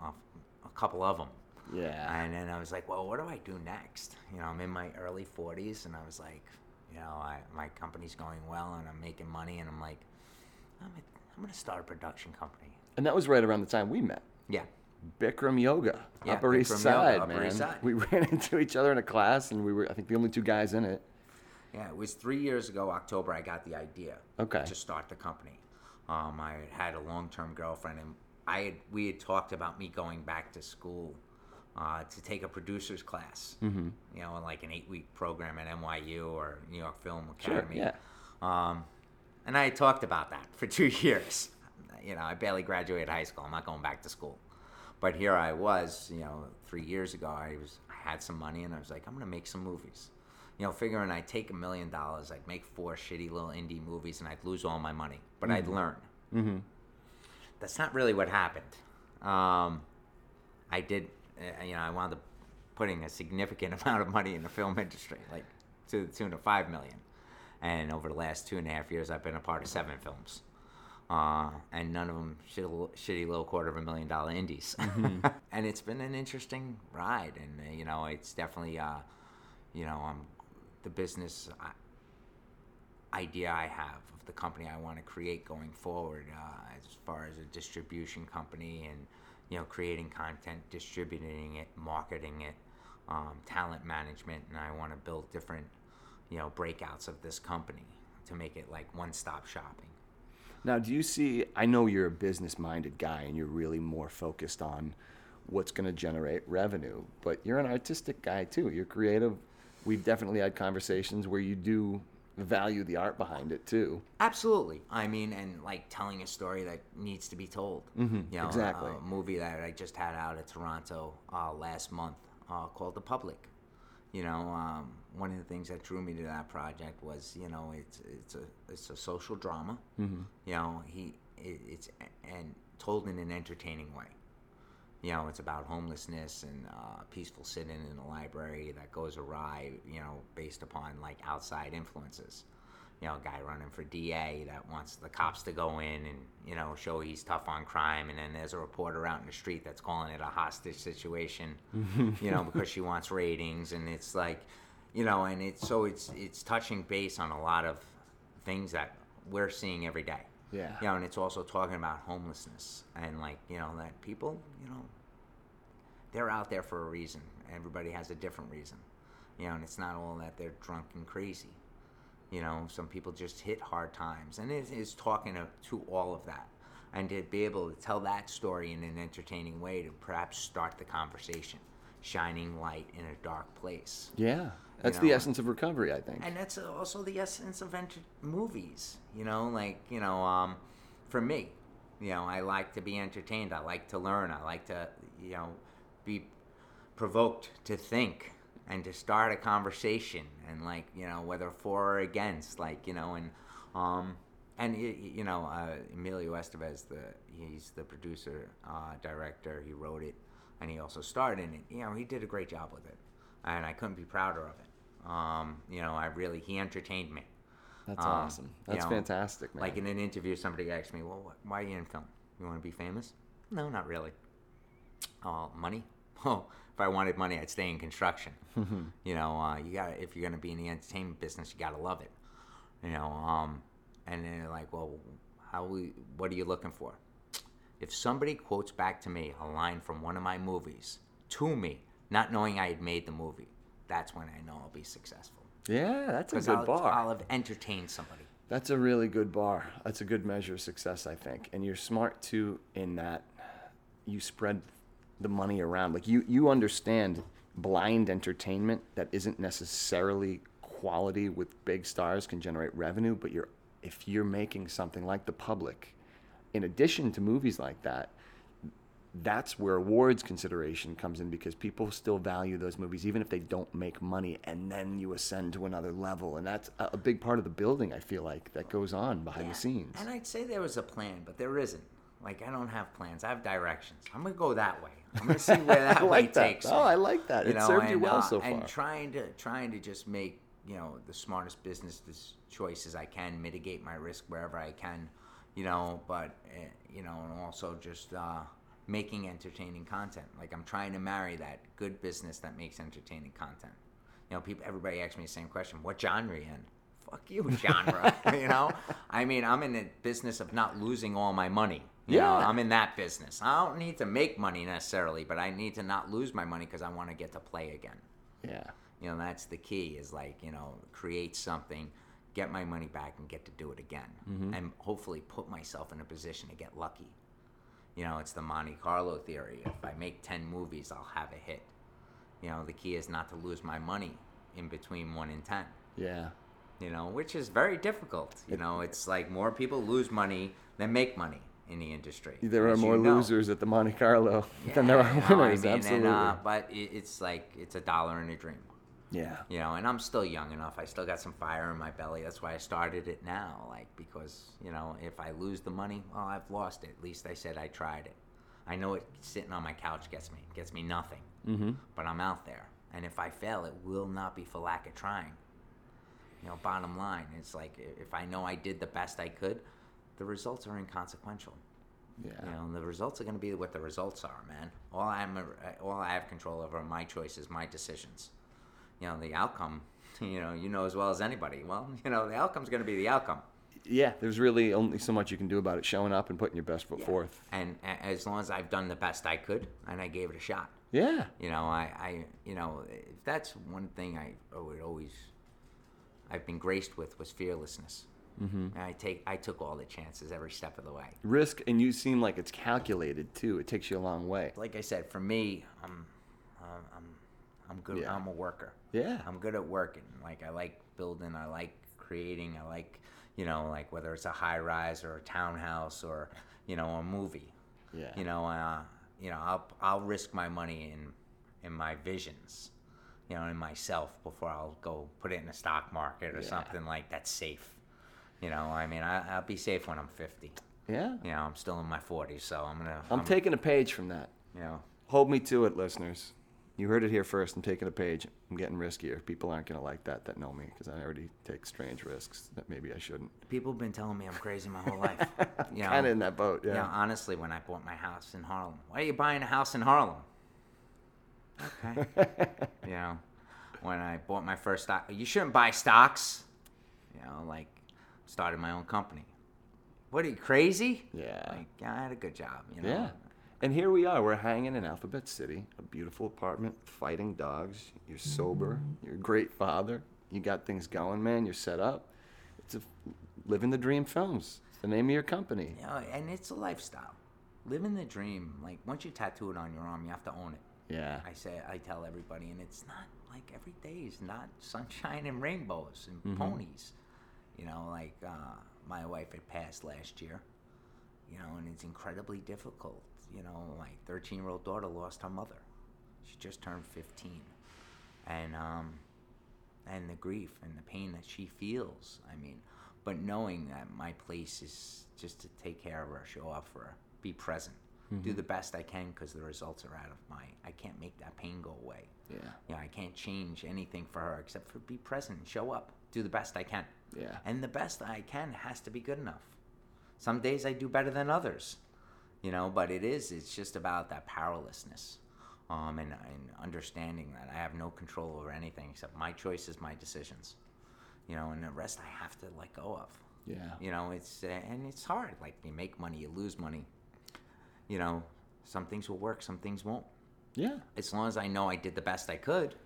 a couple of them. Yeah. And then I was like, well, what do I do next? You know, I'm in my early 40s, and I was like, you know, my company's going well, and I'm making money, and I'm like, I'm going to start a production company. And that was right around the time we met. Yeah. Bikram Yoga, yeah, Upper East Side, Upper East Side. We ran into each other in a class, and we were, I think, the only 2 guys in it. Yeah, it was 3 years ago, October, I got the idea to start the company. I had a long-term girlfriend, and we had talked about me going back to school to take a producer's class, mm-hmm. you know, like an 8-week program at NYU or New York Film Academy. Sure, yeah. And I had talked about that for 2 years. You know, I barely graduated high school. I'm not going back to school. But here I was, you know, 3 years ago, I had some money, and I was like, I'm going to make some movies. You know, figuring I'd take $1 million, I'd make 4 shitty little indie movies, and I'd lose all my money. But mm-hmm. I'd learn. Mm-hmm. That's not really what happened. I did, you know, I wound up putting a significant amount of money in the film industry, like to the tune of $5 million. And over the last 2.5 years, I've been a part of 7 films. And none of them shitty little $250,000 indies. Mm-hmm. And it's been an interesting ride. And, you know, it's definitely, you know, the business idea I have of the company I want to create going forward as far as a distribution company and, you know, creating content, distributing it, marketing it, talent management. And I want to build different, you know, breakouts of this company to make it like one-stop shopping. Now, do you see, I know you're a business-minded guy and you're really more focused on what's going to generate revenue, but you're an artistic guy too. You're creative. We've definitely had conversations where you do value the art behind it too. Absolutely. I mean, and like telling a story that needs to be told. Mm-hmm. You know, exactly. A movie that I just had out at Toronto last month called The Public. You know, one of the things that drew me to that project was, you know, it's a social drama. Mm-hmm. You know, it's and told in an entertaining way. You know, it's about homelessness and a peaceful sit-in in a library that goes awry. You know, based upon like outside influences. You know, a guy running for DA that wants the cops to go in and, you know, show he's tough on crime. And then there's a reporter out in the street that's calling it a hostage situation, you know, because she wants ratings. And it's like, you know, and it's touching base on a lot of things that we're seeing every day. Yeah. You know, and it's also talking about homelessness and, like, you know, that people, you know, they're out there for a reason. Everybody has a different reason. You know, and it's not all that they're drunk and crazy. You know, some people just hit hard times. And it is talking to all of that. And to be able to tell that story in an entertaining way to perhaps start the conversation. Shining light in a dark place. Yeah. That's the essence of recovery, I think. And that's also the essence of movies, you know, like, you know, for me, you know, I like to be entertained. I like to learn. I like to, you know, be provoked to think and to start a conversation and, like, you know, whether for or against, like, you know, and you know, Emilio Estevez, he's the producer, director. He wrote it and he also starred in it. You know, he did a great job with it. And I couldn't be prouder of it. You know, he entertained me. That's awesome. That's fantastic, man. Like in an interview, somebody asked me, well, why are you in film? You want to be famous? No, not really. Money? Oh, if I wanted money, I'd stay in construction. You know, if you're going to be in the entertainment business, you got to love it. You know, and then they're like, well, what are you looking for? If somebody quotes back to me a line from one of my movies to me, not knowing I had made the movie, that's when I know I'll be successful. Yeah, that's a good bar. I'll have entertained somebody. That's a really good bar. That's a good measure of success, I think. And you're smart, too, in that you spread the money around. Like, you understand blind entertainment that isn't necessarily quality with big stars can generate revenue, but if you're making something like The Public, in addition to movies like that, that's where awards consideration comes in, because people still value those movies even if they don't make money, and then you ascend to another level, and that's a big part of the building, I feel like, that goes on behind the scenes. And I'd say there was a plan, but there isn't. Like, I don't have plans. I have directions. I'm going to go that way. I'm going to see where that takes me. Oh, I like that. It served you well so far. And trying to just make, you know, the smartest business choices I can, mitigate my risk wherever I can, you know, but, you know, and also just making entertaining content. Like, I'm trying to marry that good business that makes entertaining content. You know, everybody asks me the same question, what genre are you in? Fuck you, genre, you know? I mean, I'm in the business of not losing all my money. You know, I'm in that business. I don't need to make money necessarily, but I need to not lose my money because I want to get to play again. Yeah. You know, that's the key, is, like, you know, create something, get my money back, and get to do it again. Mm-hmm. And hopefully put myself in a position to get lucky. You know, it's the Monte Carlo theory. If I make 10 movies, I'll have a hit. You know, the key is not to lose my money in between 1 and 10. Yeah. You know, which is very difficult. You know, it's like more people lose money than make money in the industry. There are more losers at the Monte Carlo than there are winners, I mean, absolutely. But it's like, it's a dollar and a dream. Yeah. You know, and I'm still young enough. I still got some fire in my belly. That's why I started it now, like, because, you know, if I lose the money, well, I've lost it. At least I said I tried it. I know it sitting on my couch gets me nothing, but I'm out there. And if I fail, it will not be for lack of trying. You know, bottom line, it's like, if I know I did the best I could, the results are inconsequential. Yeah. You know, and the results are going to be what the results are, man. All I have control over are my choices, my decisions. You know, the outcome, you know as well as anybody. Well, you know, the outcome's going to be the outcome. Yeah, there's really only so much you can do about it, showing up and putting your best foot forth. And as long as I've done the best I could, and I gave it a shot. Yeah. You know, I you know, that's one thing I've been graced with, was fearlessness. Mm-hmm. And I took all the chances every step of the way. Risk, and you seem like it's calculated, too. It takes you a long way. Like I said, for me, I'm good. Yeah. I'm a worker. Yeah. I'm good at working. Like, I like building. I like creating. I like, you know, like, whether it's a high rise or a townhouse or, you know, a movie. Yeah. You know, I'll risk my money in my visions, you know, in myself, before I'll go put it in the stock market or something like that's safe. You know, I mean, I'll be safe when I'm 50. Yeah. You know, I'm still in my 40s, so I'm taking a page from that. You know, hold me to it, listeners. You heard it here first. I'm taking a page. I'm getting riskier. People aren't going to like that know me, because I already take strange risks that maybe I shouldn't. People have been telling me I'm crazy my whole life. You know, kind of in that boat, yeah. You know, honestly, when I bought my house in Harlem, why are you buying a house in Harlem? Okay. You know, when I bought my first stock, you shouldn't buy stocks. You know, like, started my own company. What are you, crazy? Yeah. Like, I had a good job, you know? Yeah. And here we are. We're hanging in Alphabet City, a beautiful apartment, fighting dogs. You're sober. You're a great father. You got things going, man. You're set up. It's a Living the Dream Films. It's the name of your company. Yeah, and it's a lifestyle. Living the dream. Like, once you tattoo it on your arm, you have to own it. Yeah. I tell everybody, and it's not like every day is not sunshine and rainbows and mm-hmm. ponies. You know, like my wife had passed last year. You know, and it's incredibly difficult. You know, my 13-year-old daughter lost her mother. She just turned 15, and the grief and the pain that she feels. I mean, but knowing that my place is just to take care of her, show up for her, be present, mm-hmm. do the best I can because the results are out of my. I can't make that pain go away. Yeah. You know, I can't change anything for her except for be present, show up, do the best I can. Yeah. And the best I can has to be good enough. Some days I do better than others. You know, but it's just about that powerlessness and understanding that I have no control over anything except my choices, my decisions, you know, and the rest I have to let go of. Yeah. You know, it's hard. Like, you make money, you lose money. You know, some things will work, some things won't. Yeah. As long as I know I did the best I could,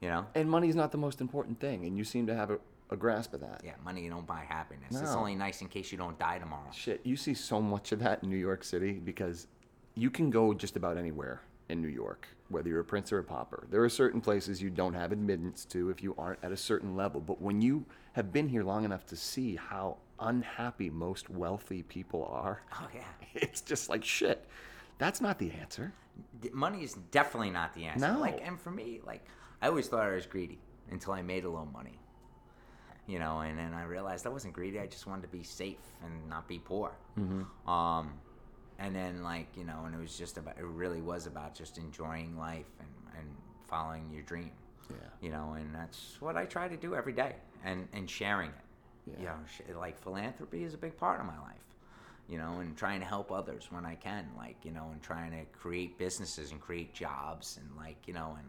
you know. And money's not the most important thing, and you seem to have a grasp of that. Yeah, money you don't buy happiness. No. It's only nice in case you don't die tomorrow. Shit, you see so much of that in New York City because you can go just about anywhere in New York, whether you're a prince or a pauper. There are certain places you don't have admittance to if you aren't at a certain level. But when you have been here long enough to see how unhappy most wealthy people are, oh yeah, it's just like, shit, that's not the answer. Money is definitely not the answer. No. Like, and for me, like, I always thought I was greedy until I made a little money. You know, and then I realized I wasn't greedy. I just wanted to be safe and not be poor. Mm-hmm. And then, like, you know, and it was just about, it really was about just enjoying life and following your dream. Yeah. You know, and that's what I try to do every day and sharing it. Yeah. You know, like, philanthropy is a big part of my life, you know, and trying to help others when I can, like, you know, and trying to create businesses and create jobs and, like, you know, and,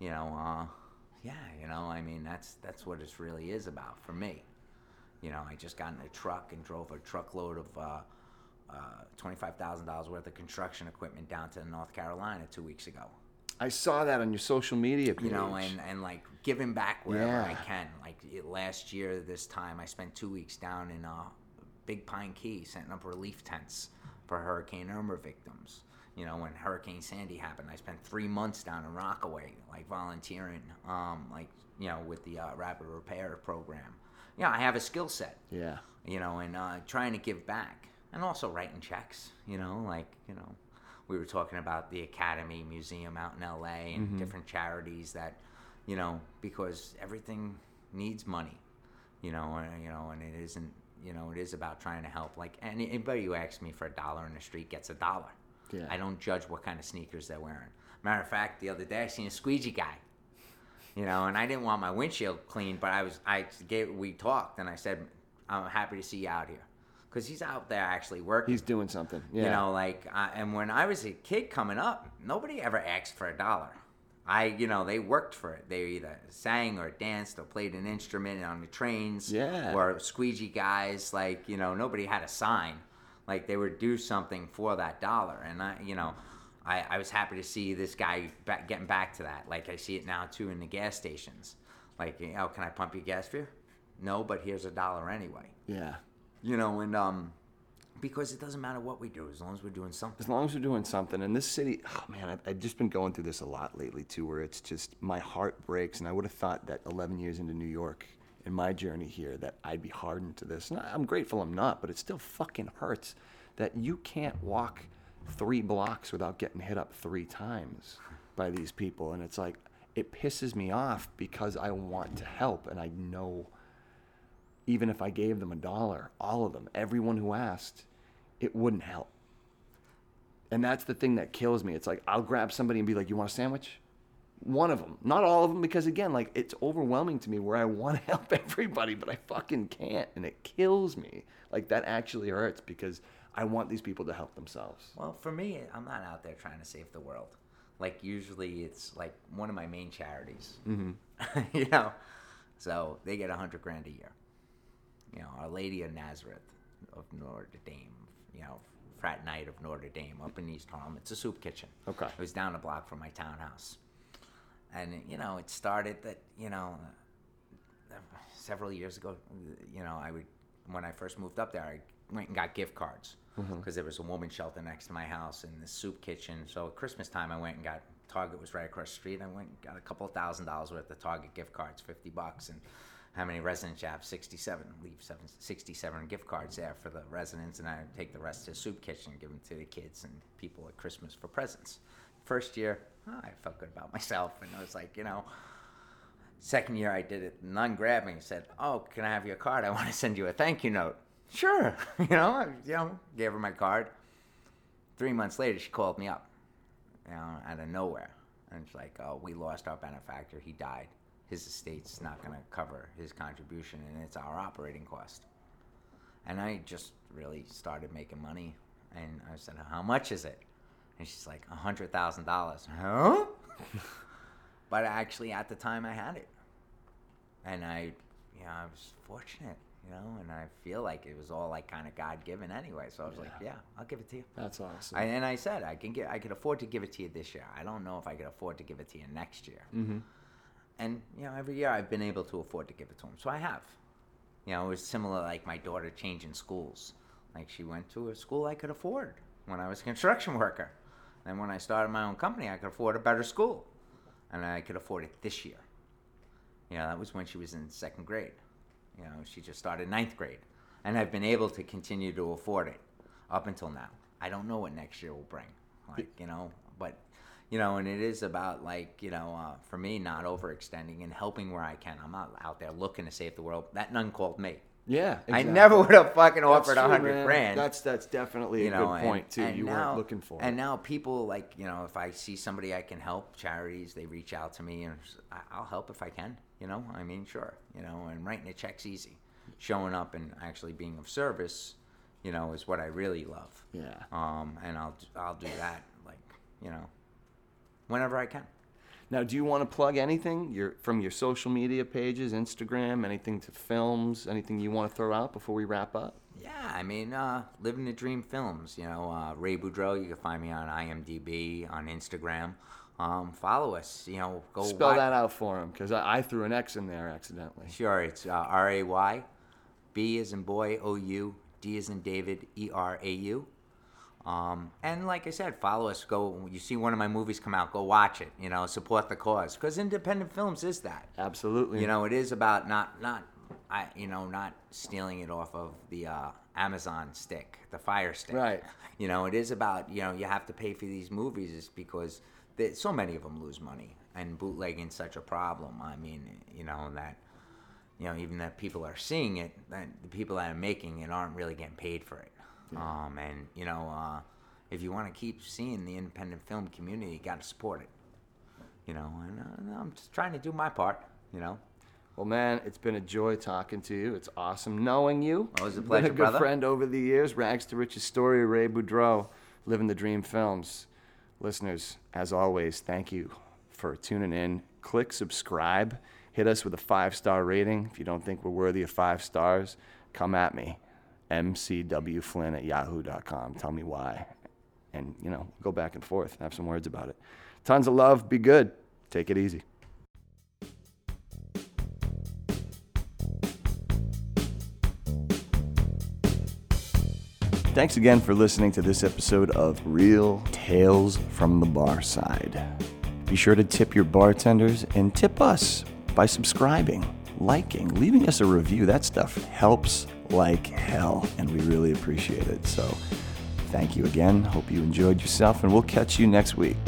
you know, yeah, you know, I mean, that's what it really is about for me. You know, I just got in a truck and drove a truckload of $25,000 worth of construction equipment down to North Carolina 2 weeks ago. I saw that on your social media page. You know, and like, giving back wherever I can. Like, last year this time, I spent 2 weeks down in Big Pine Key setting up relief tents for Hurricane Irma victims. You know, when Hurricane Sandy happened, I spent 3 months down in Rockaway, like, volunteering, like, you know, with the rapid repair program. You know, I have a skill set. Yeah. You know, and trying to give back. And also writing checks, you know, like, you know, we were talking about the Academy Museum out in L.A. and mm-hmm. different charities that, you know, because everything needs money, you know, and it isn't, you know, it is about trying to help. Like, anybody who asks me for $1 in the street gets $1. Yeah. I don't judge what kind of sneakers they're wearing. Matter of fact, the other day I seen a squeegee guy, you know, and I didn't want my windshield cleaned, but we talked, and I said, I'm happy to see you out here, because he's out there actually working. He's doing something, yeah. You know, like, and when I was a kid coming up, nobody ever asked for $1. You know, they worked for it. They either sang or danced or played an instrument on the trains, yeah, or squeegee guys. Like, you know, nobody had a sign. Like, they would do something for that $1. And, I was happy to see this guy getting back to that. Like, I see it now, too, in the gas stations. Like, you know, can I pump your gas for you? No, but here's $1 anyway. Yeah. You know, and because it doesn't matter what we do as long as we're doing something. As long as we're doing something. And this city, oh, man, I've just been going through this a lot lately, too, where it's just my heart breaks. And I would have thought that 11 years into New York, in my journey here, that I'd be hardened to this. And I'm grateful I'm not, but it still fucking hurts that you can't walk 3 blocks without getting hit up 3 times by these people. And it's like, it pisses me off because I want to help. And I know, even if I gave them $1, all of them, everyone who asked, it wouldn't help. And that's the thing that kills me. It's like, I'll grab somebody and be like, you want a sandwich? One of them, not all of them, because again, like, it's overwhelming to me where I want to help everybody, but I fucking can't, and it kills me. Like, that actually hurts because I want these people to help themselves. Well, for me, I'm not out there trying to save the world. Like, usually it's like one of my main charities, mm-hmm. you know, so they get $100,000 a year, you know, Our Lady of Nazareth of Notre Dame, you know, Frat Night of Notre Dame up in East Harlem. It's a soup kitchen. Okay. It was down the block from my townhouse. And, you know, it started that, you know, several years ago, you know, when I first moved up there, I went and got gift cards because there was a woman's shelter next to my house and the soup kitchen. So at Christmas time, I went and got, Target was right across the street. I went and got a couple $1,000s worth of Target gift cards, $50. And how many residents you have? 67. Leave 67 gift cards there for the residents, and I take the rest to the soup kitchen and give them to the kids and people at Christmas for presents. First year, I felt good about myself, and I was like, you know, second year I did it, none grabbed me and said, oh, can I have your card? I want to send you a thank you note. Sure. You know, gave her my card. 3 months later, she called me up, you know, out of nowhere. And she's like, oh, we lost our benefactor. He died. His estate's not going to cover his contribution, and it's our operating cost. And I just really started making money. And I said, how much is it? And she's like, $100,000. Huh? But actually, at the time, I had it. And I was fortunate, you know, and I feel like it was all like kind of God-given anyway. So I was like, yeah, I'll give it to you. That's awesome. And I said, I could afford to give it to you this year. I don't know if I could afford to give it to you next year. Mm-hmm. And, you know, every year I've been able to afford to give it to him. So I have. You know, it was similar like my daughter changing schools. Like she went to a school I could afford when I was a construction worker. And when I started my own company, I could afford a better school. And I could afford it this year. You know, that was when she was in second grade. You know, she just started ninth grade. And I've been able to continue to afford it up until now. I don't know what next year will bring. Like, you know, but... You know, and it is about, like, you know, for me, not overextending and helping where I can. I'm not out there looking to save the world. That nun called me. Yeah, exactly. I never would have fucking offered $100,000. That's definitely a good point, too. You weren't looking for it. And now people, like, you know, if I see somebody I can help, charities, they reach out to me, and I'll help if I can, you know? I mean, sure, you know, and writing a check's easy. Showing up and actually being of service, you know, is what I really love. Yeah. And I'll do that, like, you know. Whenever I can. Now, do you want to plug anything from your social media pages, Instagram, anything to films, anything you want to throw out before we wrap up? Yeah, I mean, Living the Dream Films, you know, Ray Boudreaux, you can find me on IMDb, on Instagram. Follow us, you know, go spell that out for him, because I threw an X in there accidentally. Sure, it's R-A-Y, B as in boy, O-U, D as in David, E-R-A-U. And like I said, follow us. Go, you see one of my movies come out, go watch it. You know, support the cause, because independent films is that. Absolutely. You know, it is about not stealing it off of the Amazon stick, the Fire Stick. Right. You know, it is about, you know, you have to pay for these movies is because so many of them lose money, and bootlegging such a problem. I mean, you know that. You know, even that people are seeing it, that the people that are making it aren't really getting paid for it. Yeah. And, you know, if you want to keep seeing the independent film community, you got to support it. You know, and I'm just trying to do my part, you know. Well, man, it's been a joy talking to you. It's awesome knowing you. Well, it was a pleasure, brother. You've been a good friend over the years. Rags to Riches Story, Ray Boudreaux, Living the Dream Films. Listeners, as always, thank you for tuning in. Click subscribe. Hit us with a 5-star rating. If you don't think we're worthy of 5 stars, come at me. mcwflynn@yahoo.com. Tell me why. And, you know, go back and forth. Have some words about it. Tons of love. Be good. Take it easy. Thanks again for listening to this episode of Real Tales from the Barside. Be sure to tip your bartenders and tip us by subscribing, liking, leaving us a review. That stuff helps like hell, and we really appreciate it. So thank you again. Hope you enjoyed yourself, and we'll catch you next week.